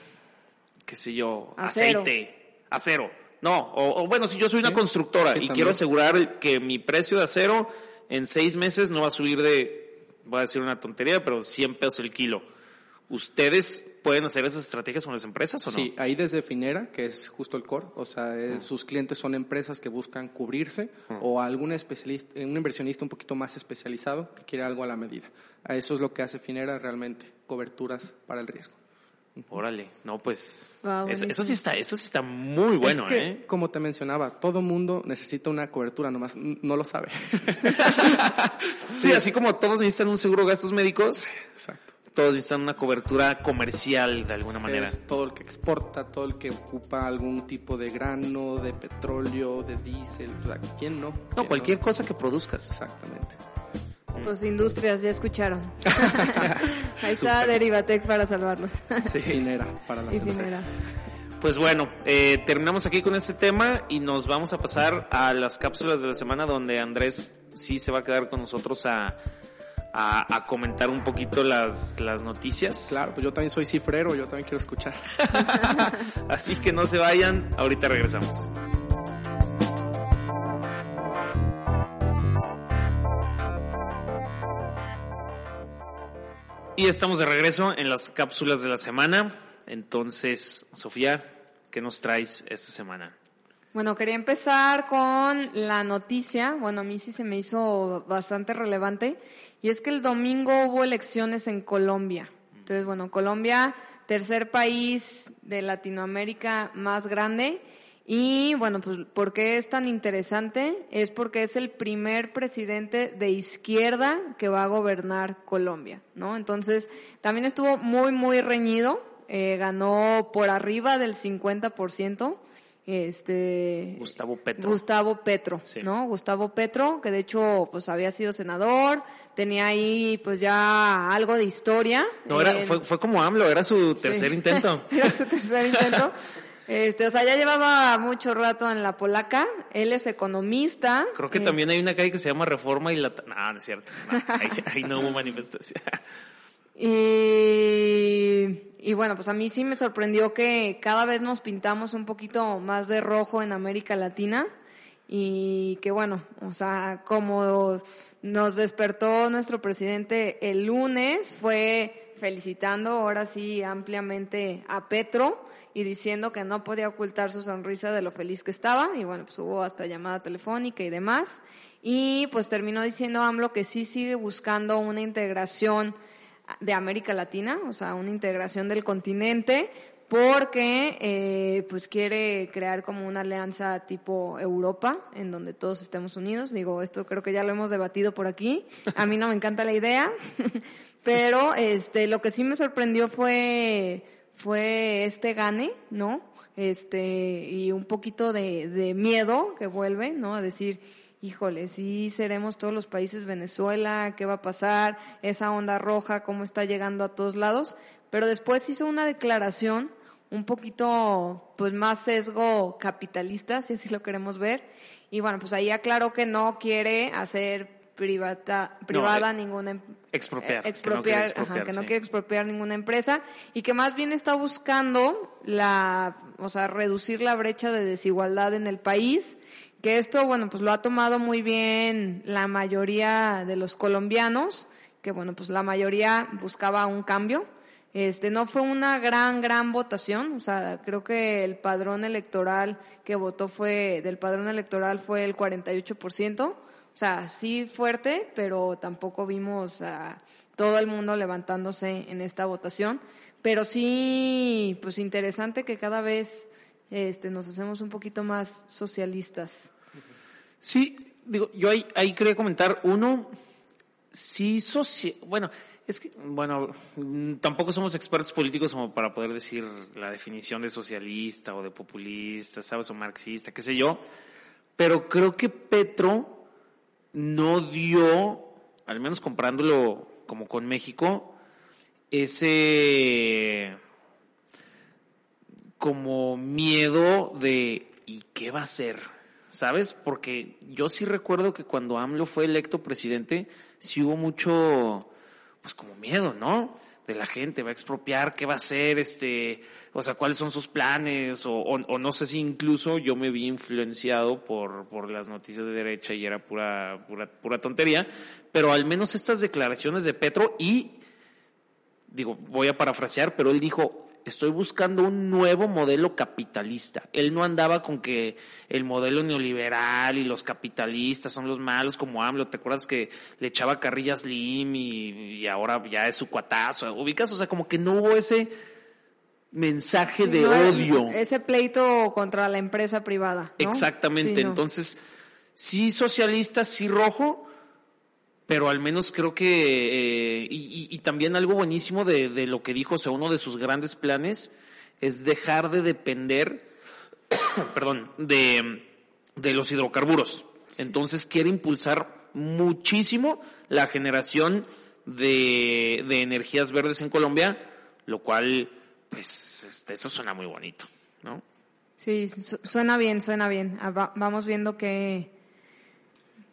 qué sé yo, acero. aceite, acero. No, o, o bueno, si yo soy una ¿Sí? constructora sí, y también. Quiero asegurar que mi precio de acero en seis meses no va a subir de, voy a decir una tontería, pero cien pesos el kilo. ¿Ustedes pueden hacer esas estrategias con las empresas o no? Sí, ahí desde Finera, que es justo el core, o sea, es, uh-huh. sus clientes son empresas que buscan cubrirse uh-huh. o algún especialista, un inversionista un poquito más especializado que quiere algo a la medida. Eso es lo que hace Finera realmente, coberturas para el riesgo. Órale, no pues, wow, eso, eso sí está, eso sí está muy bueno, es que, ¿eh? Como te mencionaba, todo mundo necesita una cobertura, nomás no lo sabe. Sí, así como todos necesitan un seguro de gastos médicos. Exacto. Todos necesitan una cobertura comercial de alguna manera. Es todo el que exporta, todo el que ocupa algún tipo de grano, de petróleo, de diésel, o sea, ¿quién no? ¿Quién no, cualquier no? cosa que produzcas. Exactamente. Pues industrias, ya escucharon. Ahí está Derivatec para salvarlos. Sí, Finera para las industrias. Pues bueno, eh, terminamos aquí con este tema y nos vamos a pasar a las cápsulas de la semana, donde Andrés sí se va a quedar con nosotros a... A, a comentar un poquito las, las noticias. Claro, pues yo también soy cifrero, yo también quiero escuchar. Así que no se vayan, ahorita regresamos. Y estamos de regreso en las cápsulas de la semana. Entonces, Sofía, ¿qué nos traes esta semana? Bueno, quería empezar con la noticia, bueno, a mí sí se me hizo bastante relevante, y es que el domingo hubo elecciones en Colombia. Entonces, bueno, Colombia, tercer país de Latinoamérica más grande, y bueno, pues, ¿por qué es tan interesante? Es porque es el primer presidente de izquierda que va a gobernar Colombia, ¿no? Entonces, también estuvo muy, muy reñido. eh, ganó por arriba del cincuenta por ciento. Este, Gustavo Petro. Gustavo Petro, sí. ¿no? Gustavo Petro, que de hecho pues había sido senador, tenía ahí pues ya algo de historia. No, era, eh, fue, fue como AMLO, era su tercer sí. intento. Era su tercer intento. Este, o sea, ya llevaba mucho rato en la polaca, él es economista. Creo que es... también hay una calle que se llama Reforma y la... No, no es cierto, no, ahí, ahí no hubo manifestación. Y... Y bueno, pues a mí sí me sorprendió que cada vez nos pintamos un poquito más de rojo en América Latina y que bueno, o sea, como nos despertó nuestro presidente el lunes, fue felicitando ahora sí ampliamente a Petro y diciendo que no podía ocultar su sonrisa de lo feliz que estaba y bueno, pues hubo hasta llamada telefónica y demás y pues terminó diciendo AMLO que sí sigue buscando una integración de América Latina, o sea, una integración del continente, porque eh, pues quiere crear como una alianza tipo Europa, en donde todos estemos unidos. Digo, esto creo que ya lo hemos debatido por aquí. A mí no me encanta la idea, pero este, lo que sí me sorprendió fue fue este gane, ¿no? Este y un poquito de, de miedo que vuelve, ¿no? A decir, híjole, sí seremos todos los países Venezuela, ¿qué va a pasar? Esa onda roja, ¿cómo está llegando a todos lados? Pero después hizo una declaración un poquito pues más sesgo capitalista, si así lo queremos ver. Y bueno, pues ahí aclaró que no quiere hacer privata, privada no, ninguna... Expropiar. Eh, expropiar, que no, expropiar ajá, que sí. no quiere expropiar ninguna empresa y que más bien está buscando la, o sea, reducir la brecha de desigualdad en el país. Que esto, bueno, pues lo ha tomado muy bien la mayoría de los colombianos, que bueno, pues la mayoría buscaba un cambio. Este, no fue una gran, gran votación, o sea, creo que el padrón electoral que votó fue, del padrón electoral fue el cuarenta y ocho por ciento, o sea, sí fuerte, pero tampoco vimos a todo el mundo levantándose en esta votación. Pero sí, pues interesante que cada vez... Este, nos hacemos un poquito más socialistas. Sí, digo, yo ahí, ahí quería comentar uno, sí, soci... bueno, es que, bueno, tampoco somos expertos políticos como para poder decir la definición de socialista o de populista, sabes, o marxista, qué sé yo, pero creo que Petro no dio, al menos comparándolo como con México, ese... como miedo de ¿y qué va a hacer? ¿Sabes? Porque yo sí recuerdo que cuando AMLO fue electo presidente sí hubo mucho pues como miedo, ¿no? De la gente, va a expropiar, ¿qué va a hacer? Este, o sea, ¿cuáles son sus planes? O, o, o no sé si incluso yo me vi influenciado por por las noticias de derecha y era pura pura pura tontería, pero al menos estas declaraciones de Petro y digo, voy a parafrasear, pero él dijo: estoy buscando un nuevo modelo capitalista. Él no andaba con que el modelo neoliberal y los capitalistas son los malos como AMLO. ¿Te acuerdas que le echaba carrilla a Slim y, y ahora ya es su cuatazo? ¿Ubicas? O sea, como que no hubo ese mensaje sí, de no, odio. Ese pleito contra la empresa privada, ¿no? Exactamente. Sí, no. Entonces, sí socialista, sí rojo, pero al menos creo que, eh, y, y, y también algo buenísimo de, de lo que dijo, o sea, uno de sus grandes planes es dejar de depender, perdón, de, de los hidrocarburos. Sí. Entonces quiere impulsar muchísimo la generación de, de energías verdes en Colombia, lo cual, pues, este, eso suena muy bonito, ¿no? Sí, suena bien, suena bien. Vamos viendo que...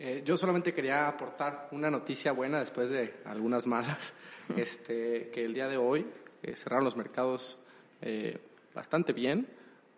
Eh, yo solamente quería aportar una noticia buena después de algunas malas, este, que el día de hoy eh, cerraron los mercados eh, bastante bien,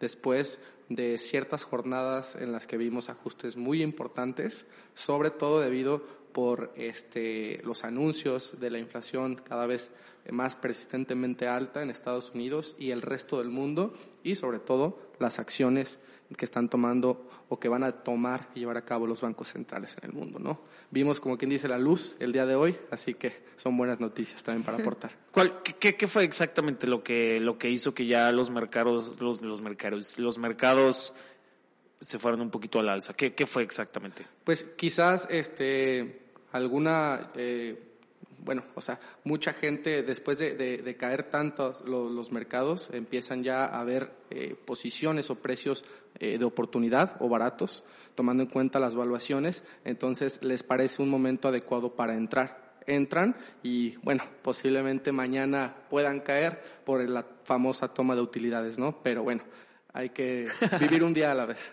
después de ciertas jornadas en las que vimos ajustes muy importantes, sobre todo debido por este, los anuncios de la inflación cada vez más persistentemente alta en Estados Unidos y el resto del mundo, y sobre todo las acciones que están tomando o que van a tomar y llevar a cabo los bancos centrales en el mundo, ¿no? Vimos, como quien dice, la luz el día de hoy, así que son buenas noticias también para aportar. ¿Cuál, qué, qué fue exactamente lo que lo que hizo que ya los mercados los los mercados los mercados se fueron un poquito al alza? ¿Qué, qué fue exactamente? Pues quizás este alguna eh, bueno, o sea, mucha gente después de, de, de caer tanto los, los mercados empiezan ya a ver eh, posiciones o precios eh, de oportunidad o baratos, tomando en cuenta las valuaciones, entonces les parece un momento adecuado para entrar. Entran y, bueno, posiblemente mañana puedan caer por la famosa toma de utilidades, ¿no? Pero bueno, hay que vivir un día a la vez.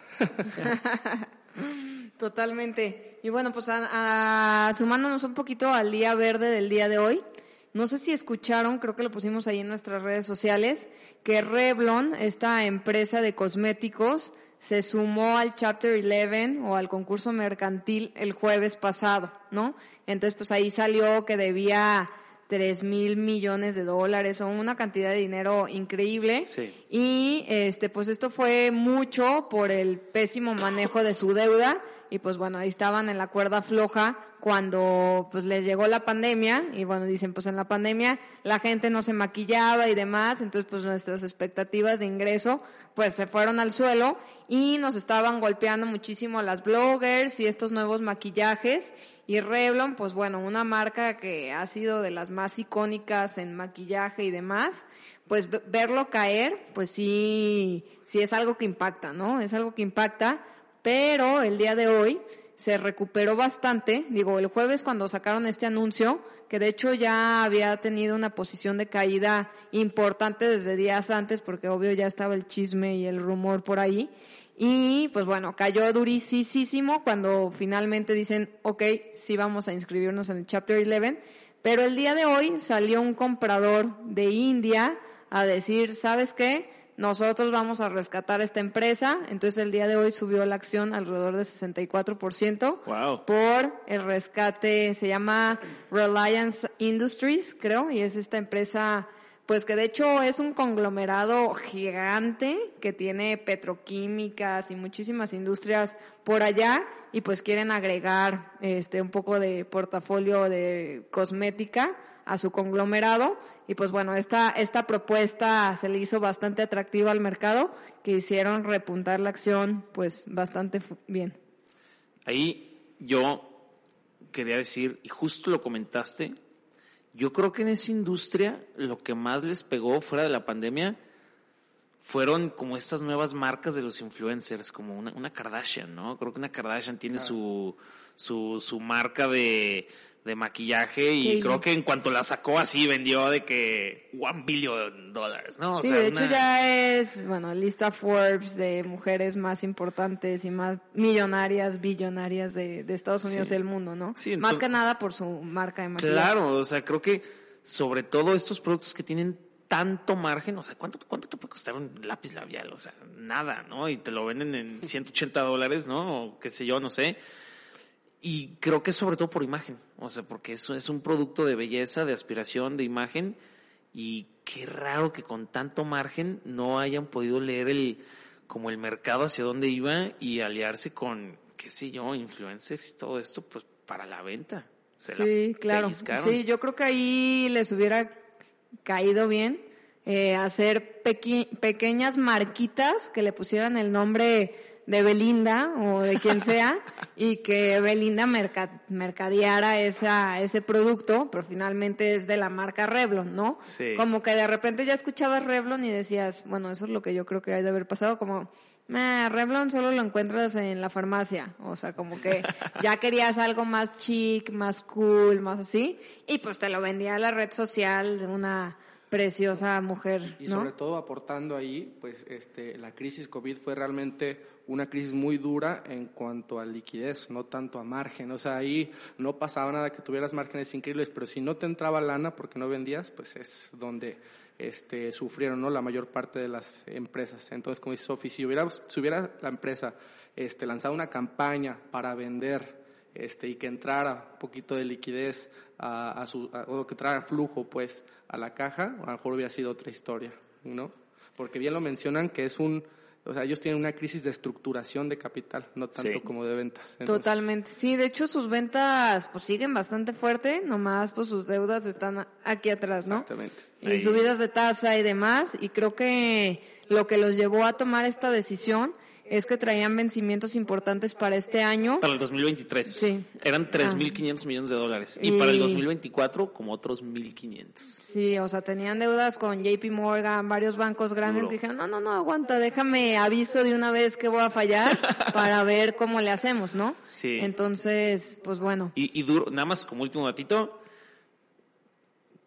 Totalmente. Y bueno, pues a, a, sumándonos un poquito al día verde del día de hoy, no sé si escucharon, creo que lo pusimos ahí en nuestras redes sociales, que Revlon, esta empresa de cosméticos, se sumó al Chapter once o al concurso mercantil el jueves pasado, ¿no? Entonces, pues ahí salió que debía tres mil millones de dólares o una cantidad de dinero increíble. Sí. Y este, pues esto fue mucho por el pésimo manejo de su deuda y pues bueno, ahí estaban en la cuerda floja cuando pues les llegó la pandemia y bueno, dicen pues en la pandemia la gente no se maquillaba y demás, entonces pues nuestras expectativas de ingreso pues se fueron al suelo y nos estaban golpeando muchísimo las bloggers y estos nuevos maquillajes. Y Revlon, pues bueno, una marca que ha sido de las más icónicas en maquillaje y demás, pues verlo caer, pues sí, sí es algo que impacta, ¿no? Es algo que impacta, pero el día de hoy se recuperó bastante. Digo, el jueves cuando sacaron este anuncio, que de hecho ya había tenido una posición de caída importante desde días antes, porque obvio ya estaba el chisme y el rumor por ahí. Y pues bueno, cayó durísimo cuando finalmente dicen, ok, sí vamos a inscribirnos en el Chapter once. Pero el día de hoy salió un comprador de India a decir, ¿sabes qué? Nosotros vamos a rescatar esta empresa. Entonces el día de hoy subió la acción alrededor de sesenta y cuatro por ciento. Wow. Por el rescate, se llama Reliance Industries, creo, y es esta empresa, pues que de hecho es un conglomerado gigante que tiene petroquímicas y muchísimas industrias por allá y pues quieren agregar este un poco de portafolio de cosmética a su conglomerado. Y pues bueno, esta esta propuesta se le hizo bastante atractiva al mercado, que hicieron repuntar la acción pues bastante bien. Ahí yo quería decir, y justo lo comentaste, yo creo que en esa industria lo que más les pegó fuera de la pandemia fueron como estas nuevas marcas de los influencers, como una, una Kardashian, ¿no? Creo que una Kardashian tiene claro. su, su su marca de... de maquillaje y sí, creo que en cuanto la sacó así vendió de que one billion dólares, ¿no? O sí, sea, de hecho una... ya es, bueno, lista Forbes de mujeres más importantes y más millonarias, billonarias de, de Estados Unidos sí. del mundo, ¿no? Sí, entonces, más que nada por su marca de maquillaje. Claro, o sea, creo que sobre todo estos productos que tienen tanto margen, o sea, ¿cuánto, cuánto te puede costar un lápiz labial? O sea, nada, ¿no? Y te lo venden en ciento ochenta dólares, ¿no? O qué sé yo, no sé. Y creo que sobre todo por imagen, o sea, porque eso es un producto de belleza, de aspiración, de imagen, y qué raro que con tanto margen no hayan podido leer el como el mercado hacia dónde iba y aliarse con, qué sé yo, influencers y todo esto, pues para la venta. Se sí, la claro. Pellizcaron. Sí, yo creo que ahí les hubiera caído bien eh, hacer peque- pequeñas marquitas que le pusieran el nombre de Belinda o de quien sea y que Belinda merca, mercadeara esa, ese producto, pero finalmente es de la marca Revlon, ¿no? Sí. Como que de repente ya escuchabas Revlon y decías, bueno, eso es lo que yo creo que hay de haber pasado, como, eh, Revlon solo lo encuentras en la farmacia, o sea, como que ya querías algo más chic, más cool, más así, y pues te lo vendía a la red social de una... preciosa mujer, y ¿no? Sobre todo aportando ahí, pues este la crisis COVID fue realmente una crisis muy dura en cuanto a liquidez, no tanto a margen, o sea, ahí no pasaba nada que tuvieras márgenes increíbles, pero si no te entraba lana porque no vendías, pues es donde este sufrieron, ¿no? La mayor parte de las empresas. Entonces, como dice Sofi, si hubiera si hubiera la empresa este lanzado una campaña para vender Este, y que entrara un poquito de liquidez a, a su, a, o que traga flujo pues a la caja, a lo mejor hubiera sido otra historia, ¿no? Porque bien lo mencionan que es un, o sea, ellos tienen una crisis de estructuración de capital, no tanto sí. como de ventas. Entonces, totalmente, sí, de hecho sus ventas pues siguen bastante fuerte, nomás pues sus deudas están aquí atrás, ¿no? Exactamente. Y ahí. Subidas de tasa y demás, y creo que lo que los llevó a tomar esta decisión es que traían vencimientos importantes para este año. Para el dos mil veintitrés. Sí. Eran tres mil quinientos millones de dólares. Y, y para el dos mil veinticuatro, como otros mil quinientos. Sí, o sea, tenían deudas con J P Morgan, varios bancos grandes, no. que dijeron, no, no, no, aguanta, déjame aviso de una vez que voy a fallar para ver cómo le hacemos, ¿no? Sí. Entonces, pues bueno. Y, y duro, nada más como último datito,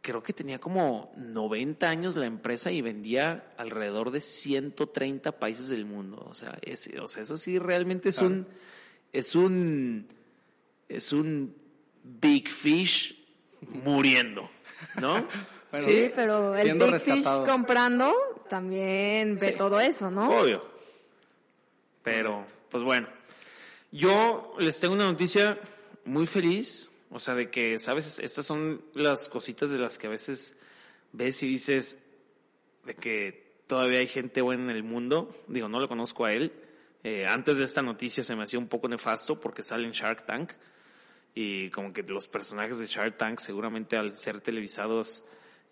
creo que tenía como noventa años la empresa y vendía alrededor de ciento treinta países del mundo. O sea, es, o sea eso sí realmente es, claro. un, es un es un big fish muriendo, ¿no? Bueno, sí, pero el big rescatado. Fish comprando también ve sí. todo eso, ¿no? Obvio. Pero, pues bueno. Yo les tengo una noticia muy feliz. O sea, de que, ¿sabes? Estas son las cositas de las que a veces ves y dices de que todavía hay gente buena en el mundo. Digo, no lo conozco a él. Eh, antes de esta noticia se me hacía un poco nefasto porque sale en Shark Tank. Y como que los personajes de Shark Tank seguramente al ser televisados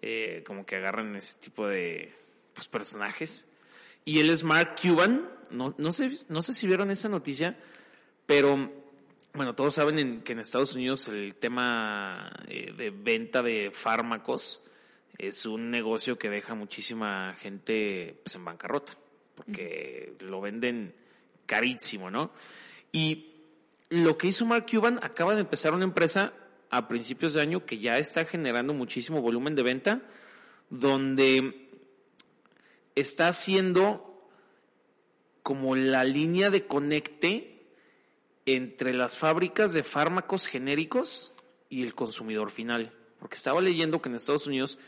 eh, como que agarran ese tipo de pues, personajes. Y él es Mark Cuban. No, no sé, no sé si vieron esa noticia, pero... Bueno, todos saben en, que en Estados Unidos el tema eh, de venta de fármacos es un negocio que deja muchísima gente pues, en bancarrota, porque mm. lo venden carísimo, ¿no? Y lo que hizo Mark Cuban, acaba de empezar una empresa a principios de año que ya está generando muchísimo volumen de venta, donde está haciendo como la línea de conecte entre las fábricas de fármacos genéricos y el consumidor final. Porque estaba leyendo que en Estados Unidos,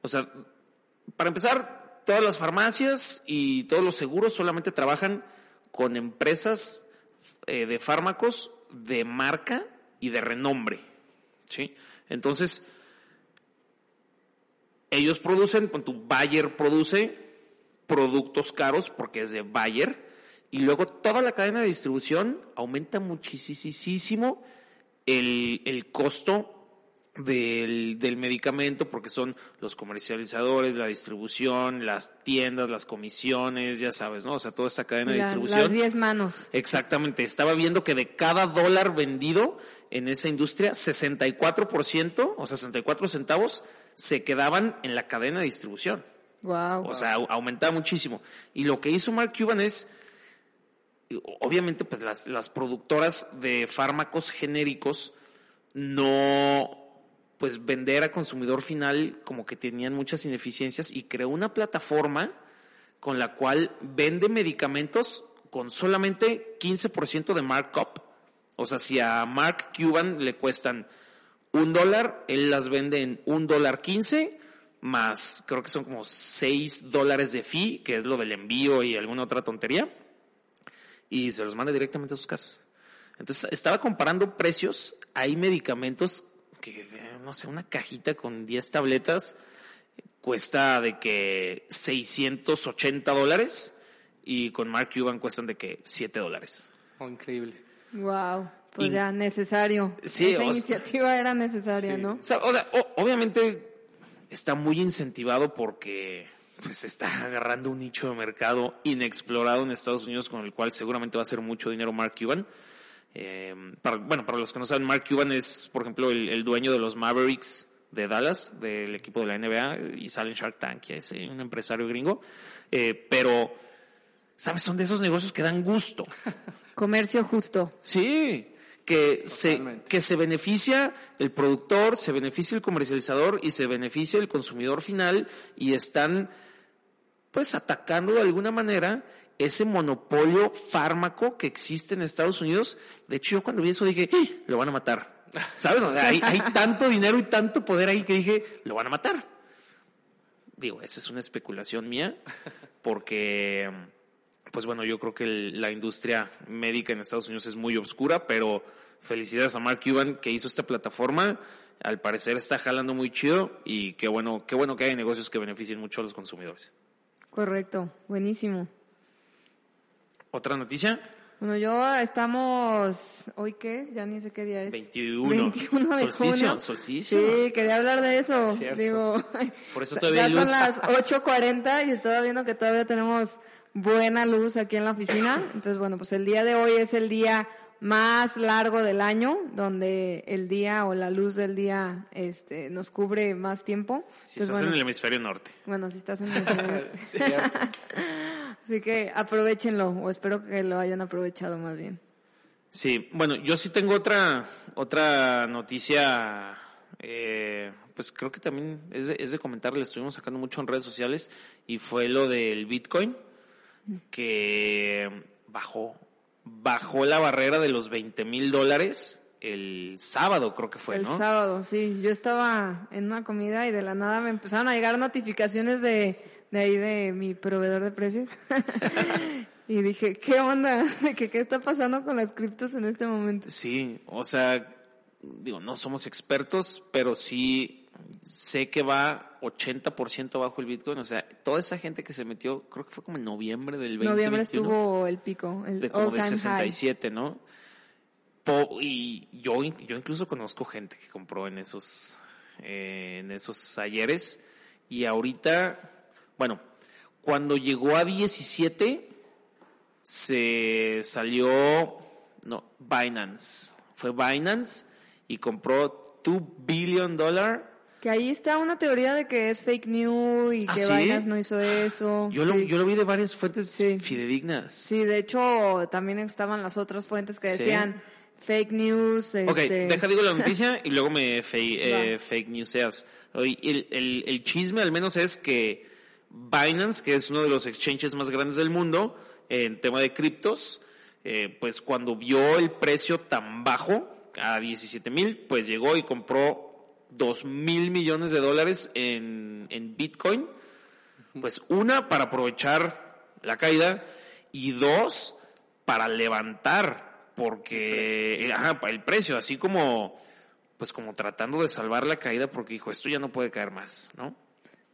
o sea, para empezar, todas las farmacias y todos los seguros solamente trabajan con empresas eh, de fármacos de marca y de renombre, ¿sí? Entonces, ellos producen, con tu Bayer produce productos caros porque es de Bayer, y luego toda la cadena de distribución aumenta muchísimo el, el costo del, del medicamento porque son los comercializadores, la distribución, las tiendas, las comisiones, ya sabes, ¿no? O sea, toda esta cadena la, de distribución. Las diez manos. Exactamente. Estaba viendo que de cada dólar vendido en esa industria, sesenta y cuatro por ciento, o sea, sesenta y cuatro centavos, se quedaban en la cadena de distribución. Wow. O wow. sea, aumentaba muchísimo. Y lo que hizo Mark Cuban es... Obviamente, pues las, las productoras de fármacos genéricos no, pues vender a consumidor final como que tenían muchas ineficiencias y creó una plataforma con la cual vende medicamentos con solamente quince por ciento de markup. O sea, si a Mark Cuban le cuestan un dólar, él las vende en un dólar quince, más creo que son como seis dólares de fee, que es lo del envío y alguna otra tontería. Y se los manda directamente a sus casas. Entonces, estaba comparando precios. Hay medicamentos que, no sé, una cajita con diez tabletas cuesta de que seiscientos ochenta dólares y con Mark Cuban cuestan de que siete dólares. Oh, increíble. Wow, pues y, ya necesario. Sí, Esa o iniciativa sea, era necesaria, sí. ¿no? O sea, o sea o, obviamente está muy incentivado porque... pues está agarrando un nicho de mercado inexplorado en Estados Unidos con el cual seguramente va a hacer mucho dinero Mark Cuban. Eh, para, bueno, para los que no saben, Mark Cuban es, por ejemplo, el, el dueño de los Mavericks de Dallas, del equipo de la N B A, y sale en Shark Tank, es un empresario gringo. Eh, pero, ¿sabes? Son de esos negocios que dan gusto. Comercio justo. Sí, que Totalmente. se que se beneficia el productor, se beneficia el comercializador y se beneficia el consumidor final y están... pues atacando de alguna manera ese monopolio fármaco que existe en Estados Unidos. De hecho, yo cuando vi eso dije, ¡Eh, lo van a matar! ¿Sabes? O sea, hay, hay tanto dinero y tanto poder ahí que dije, lo van a matar. Digo, esa es una especulación mía, porque, pues bueno, yo creo que el, la industria médica en Estados Unidos es muy oscura, pero felicidades a Mark Cuban que hizo esta plataforma. Al parecer está jalando muy chido y qué bueno, qué bueno que hay negocios que beneficien mucho a los consumidores. Correcto, buenísimo. ¿Otra noticia? Bueno, yo estamos... ¿Hoy qué es? Ya ni sé qué día es. veintiuno. veintiuno de solsticio, junio. Solsticio. Sí, quería hablar de eso. Cierto. Digo, por eso todavía ya hay luz. Son las ocho cuarenta y estaba viendo que todavía tenemos buena luz aquí en la oficina. Entonces, bueno, pues el día de hoy es el día más largo del año, donde el día o la luz del día este nos cubre más tiempo. Si Entonces, estás bueno, en el hemisferio norte. Bueno, si estás en el hemisferio norte. Sí, así que aprovéchenlo, o espero que lo hayan aprovechado más bien. Sí, bueno, yo sí tengo otra otra noticia, eh, pues creo que también es de, es de comentar, le estuvimos sacando mucho en redes sociales, y fue lo del Bitcoin, que bajó, bajó la barrera de los veinte mil dólares el sábado, creo que fue, ¿no? El sábado, sí, yo estaba en una comida y de la nada me empezaron a llegar notificaciones de, de ahí de mi proveedor de precios. Y dije, ¿qué onda? ¿Qué, ¿Qué está pasando con las criptos en este momento? Sí, o sea, digo, no somos expertos, pero sí sé que va ochenta por ciento bajo el Bitcoin. O sea, toda esa gente que se metió, creo que fue como en noviembre del veinte veintiuno. Noviembre estuvo el pico, el de como de sesenta y siete, high. ¿No? Po, y yo, yo incluso conozco gente que compró en esos, eh, en esos ayeres. Y ahorita, bueno, cuando llegó a diecisiete... se salió, no, Binance. Fue Binance y compró two billion dollars. Que ahí está una teoría de que es fake news y ¿Ah, que sí? Binance no hizo eso. Yo, sí. lo, yo lo vi de varias fuentes sí. fidedignas. Sí, de hecho también estaban las otras fuentes que decían sí. fake news. Este... Ok, deja digo la noticia y luego me fe, eh, no. fake news seas. El, el, el chisme al menos es que Binance, que es uno de los exchanges más grandes del mundo, en tema de criptos, eh, pues cuando vio el precio tan bajo, a diecisiete mil, pues llegó y compró dos mil millones de dólares en, en Bitcoin. Pues una, para aprovechar la caída, y dos, para levantar, porque el precio, ajá, el precio así como, pues como tratando de salvar la caída, porque dijo, esto ya no puede caer más, ¿no?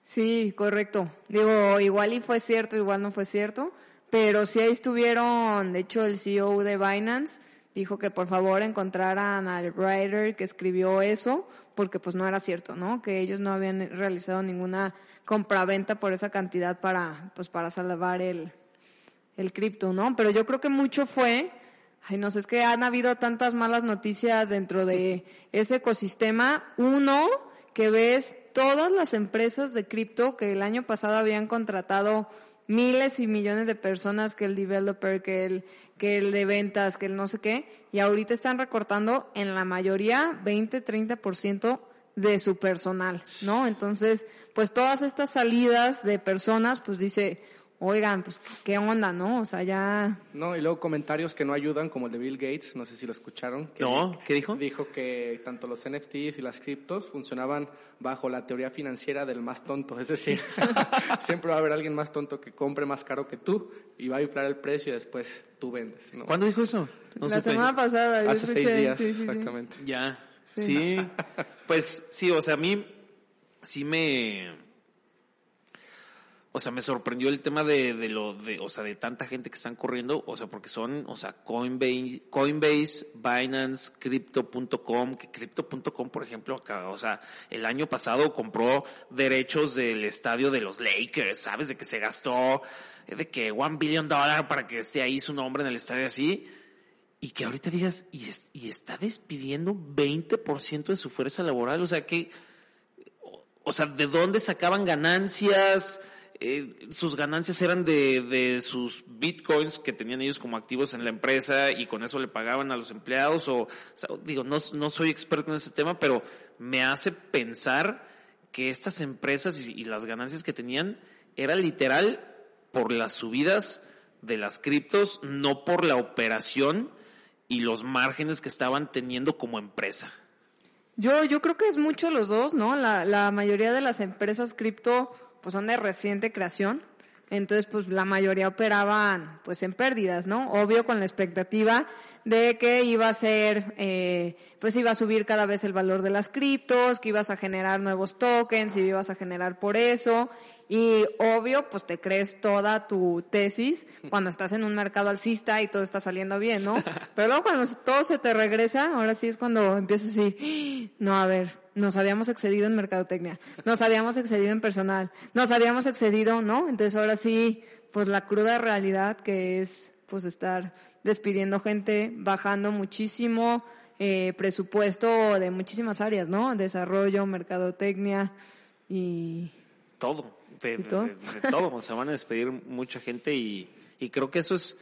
Sí, correcto. Digo, igual y fue cierto, igual no fue cierto. Pero sí ahí estuvieron, de hecho el C E O de Binance dijo que por favor encontraran al writer que escribió eso, porque pues no era cierto, ¿no? Que ellos no habían realizado ninguna compraventa por esa cantidad para, pues para salvar el, el cripto, ¿no? Pero yo creo que mucho fue, ay no sé, es que han habido tantas malas noticias dentro de ese ecosistema. Uno, que ves todas las empresas de cripto que el año pasado habían contratado miles y millones de personas, que el developer, que el que el de ventas, que el no sé qué, y ahorita están recortando en la mayoría veinte, treinta por ciento de su personal, ¿no? Entonces, pues todas estas salidas de personas, pues dice, oigan, pues qué onda, ¿no? O sea, ya... No, y luego comentarios que no ayudan, como el de Bill Gates, no sé si lo escucharon. Que no, ¿qué dijo? Dijo que tanto los N F Ts y las criptos funcionaban bajo la teoría financiera del más tonto. Es decir, siempre va a haber alguien más tonto que compre más caro que tú y va a inflar el precio y después tú vendes, ¿no? ¿Cuándo dijo eso? No la semana pasada. Hace seis días, sí, sí, exactamente. Sí. Ya, sí. sí. Pues sí, o sea, a mí sí me... O sea, me sorprendió el tema de, de lo, de, o sea, de tanta gente que están corriendo, o sea, porque son, o sea, Coinbase, Coinbase, Binance, crypto punto com, que crypto punto com, por ejemplo, acá, o sea, el año pasado compró derechos del estadio de los Lakers, ¿sabes? De que se gastó, de que one billion dollar para que esté ahí su nombre en el estadio así, y que ahorita digas, y, es, y está despidiendo veinte por ciento de su fuerza laboral, o sea, que, o, o sea, ¿de dónde sacaban ganancias? Eh, sus ganancias eran de, de sus bitcoins que tenían ellos como activos en la empresa y con eso le pagaban a los empleados o, o sea, digo, no, no soy experto en ese tema, pero me hace pensar que estas empresas y, y las ganancias que tenían era literal por las subidas de las criptos, no por la operación y los márgenes que estaban teniendo como empresa. Yo, yo creo que es mucho los dos, ¿no? La, la mayoría de las empresas cripto pues son de reciente creación, entonces pues la mayoría operaban pues en pérdidas, ¿no? Obvio con la expectativa de que iba a ser, eh, pues iba a subir cada vez el valor de las criptos, que ibas a generar nuevos tokens, y ibas a generar por eso, y obvio pues te crees toda tu tesis cuando estás en un mercado alcista y todo está saliendo bien, ¿no? Pero luego cuando todo se te regresa, ahora sí es cuando empiezas a decir, no, a ver, nos habíamos excedido en mercadotecnia, nos habíamos excedido en personal, nos habíamos excedido, ¿no? Entonces ahora sí, pues la cruda realidad que es pues estar despidiendo gente, bajando muchísimo eh, presupuesto de muchísimas áreas, ¿no? Desarrollo, mercadotecnia y todo, de, ¿y todo? De, de, de todo, o sea, van a despedir mucha gente y, y creo que eso es,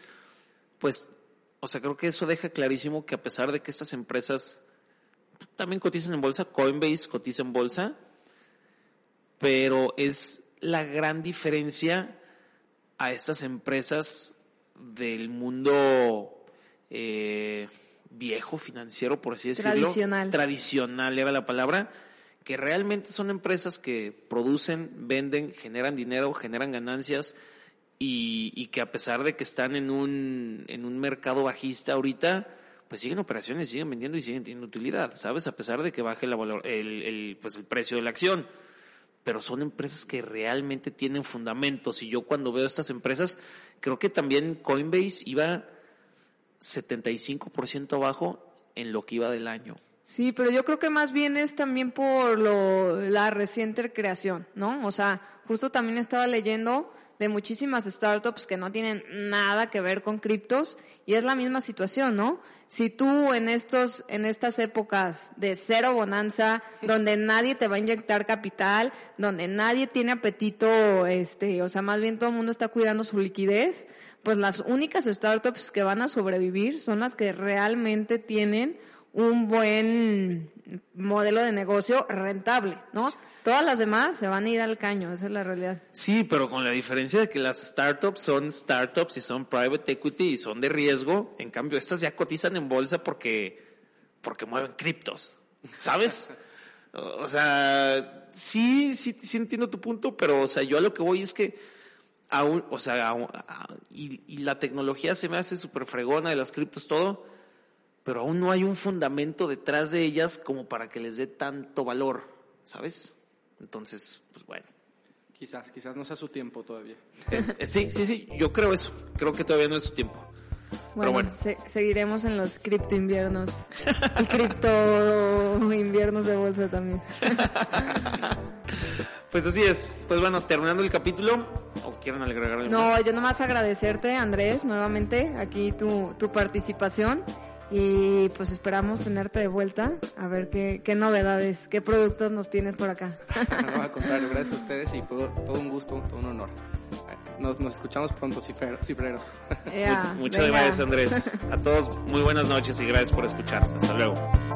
pues, o sea, creo que eso deja clarísimo que a pesar de que estas empresas también cotizan en bolsa, Coinbase cotiza en bolsa, pero es la gran diferencia a estas empresas del mundo eh, viejo financiero, por así decirlo. Tradicional. Tradicional, era la palabra, que realmente son empresas que producen, venden, generan dinero, generan ganancias y, y que a pesar de que están en un, en un mercado bajista ahorita, pues siguen operaciones, siguen vendiendo y siguen teniendo utilidad, ¿sabes? A pesar de que baje la valor, el, el, pues el precio de la acción. Pero son empresas que realmente tienen fundamentos. Y yo cuando veo estas empresas, creo que también Coinbase iba setenta y cinco por ciento abajo en lo que iba del año. Sí, pero yo creo que más bien es también por lo, la reciente creación, ¿no? O sea, justo también estaba leyendo de muchísimas startups que no tienen nada que ver con criptos y es la misma situación, ¿no? Si tú en estos en estas épocas de cero bonanza, donde nadie te va a inyectar capital, donde nadie tiene apetito, este, o sea, más bien todo el mundo está cuidando su liquidez, pues las únicas startups que van a sobrevivir son las que realmente tienen un buen modelo de negocio rentable, ¿no? Todas las demás se van a ir al caño, esa es la realidad. Sí, pero con la diferencia de que las startups son startups y son private equity y son de riesgo, en cambio estas ya cotizan en bolsa porque porque mueven criptos, ¿sabes? O sea, sí, sí, sí entiendo tu punto, pero o sea, yo a lo que voy es que aún, o sea, aún, y, y la tecnología se me hace súper fregona de las criptos todo, pero aún no hay un fundamento detrás de ellas como para que les dé tanto valor, ¿sabes? Entonces, pues bueno. Quizás, quizás no sea su tiempo todavía. Es, es, sí, sí, sí, yo creo eso. Creo que todavía no es su tiempo. Bueno, pero bueno. Se, seguiremos en los cripto inviernos. Y cripto inviernos de bolsa también. Pues así es. Pues bueno, terminando el capítulo, ¿o quieren agregar algo? No, más? Yo nomás agradecerte, Andrés, nuevamente, aquí tu, tu participación. Y pues esperamos tenerte de vuelta, a ver qué, qué novedades, qué productos nos tienes por acá. No, al contrario, gracias a ustedes y todo, todo un gusto, todo un honor. Nos, nos escuchamos pronto, cifreros. Yeah, Muchas venga. gracias, Andrés. A todos, muy buenas noches y gracias por escuchar. Hasta luego.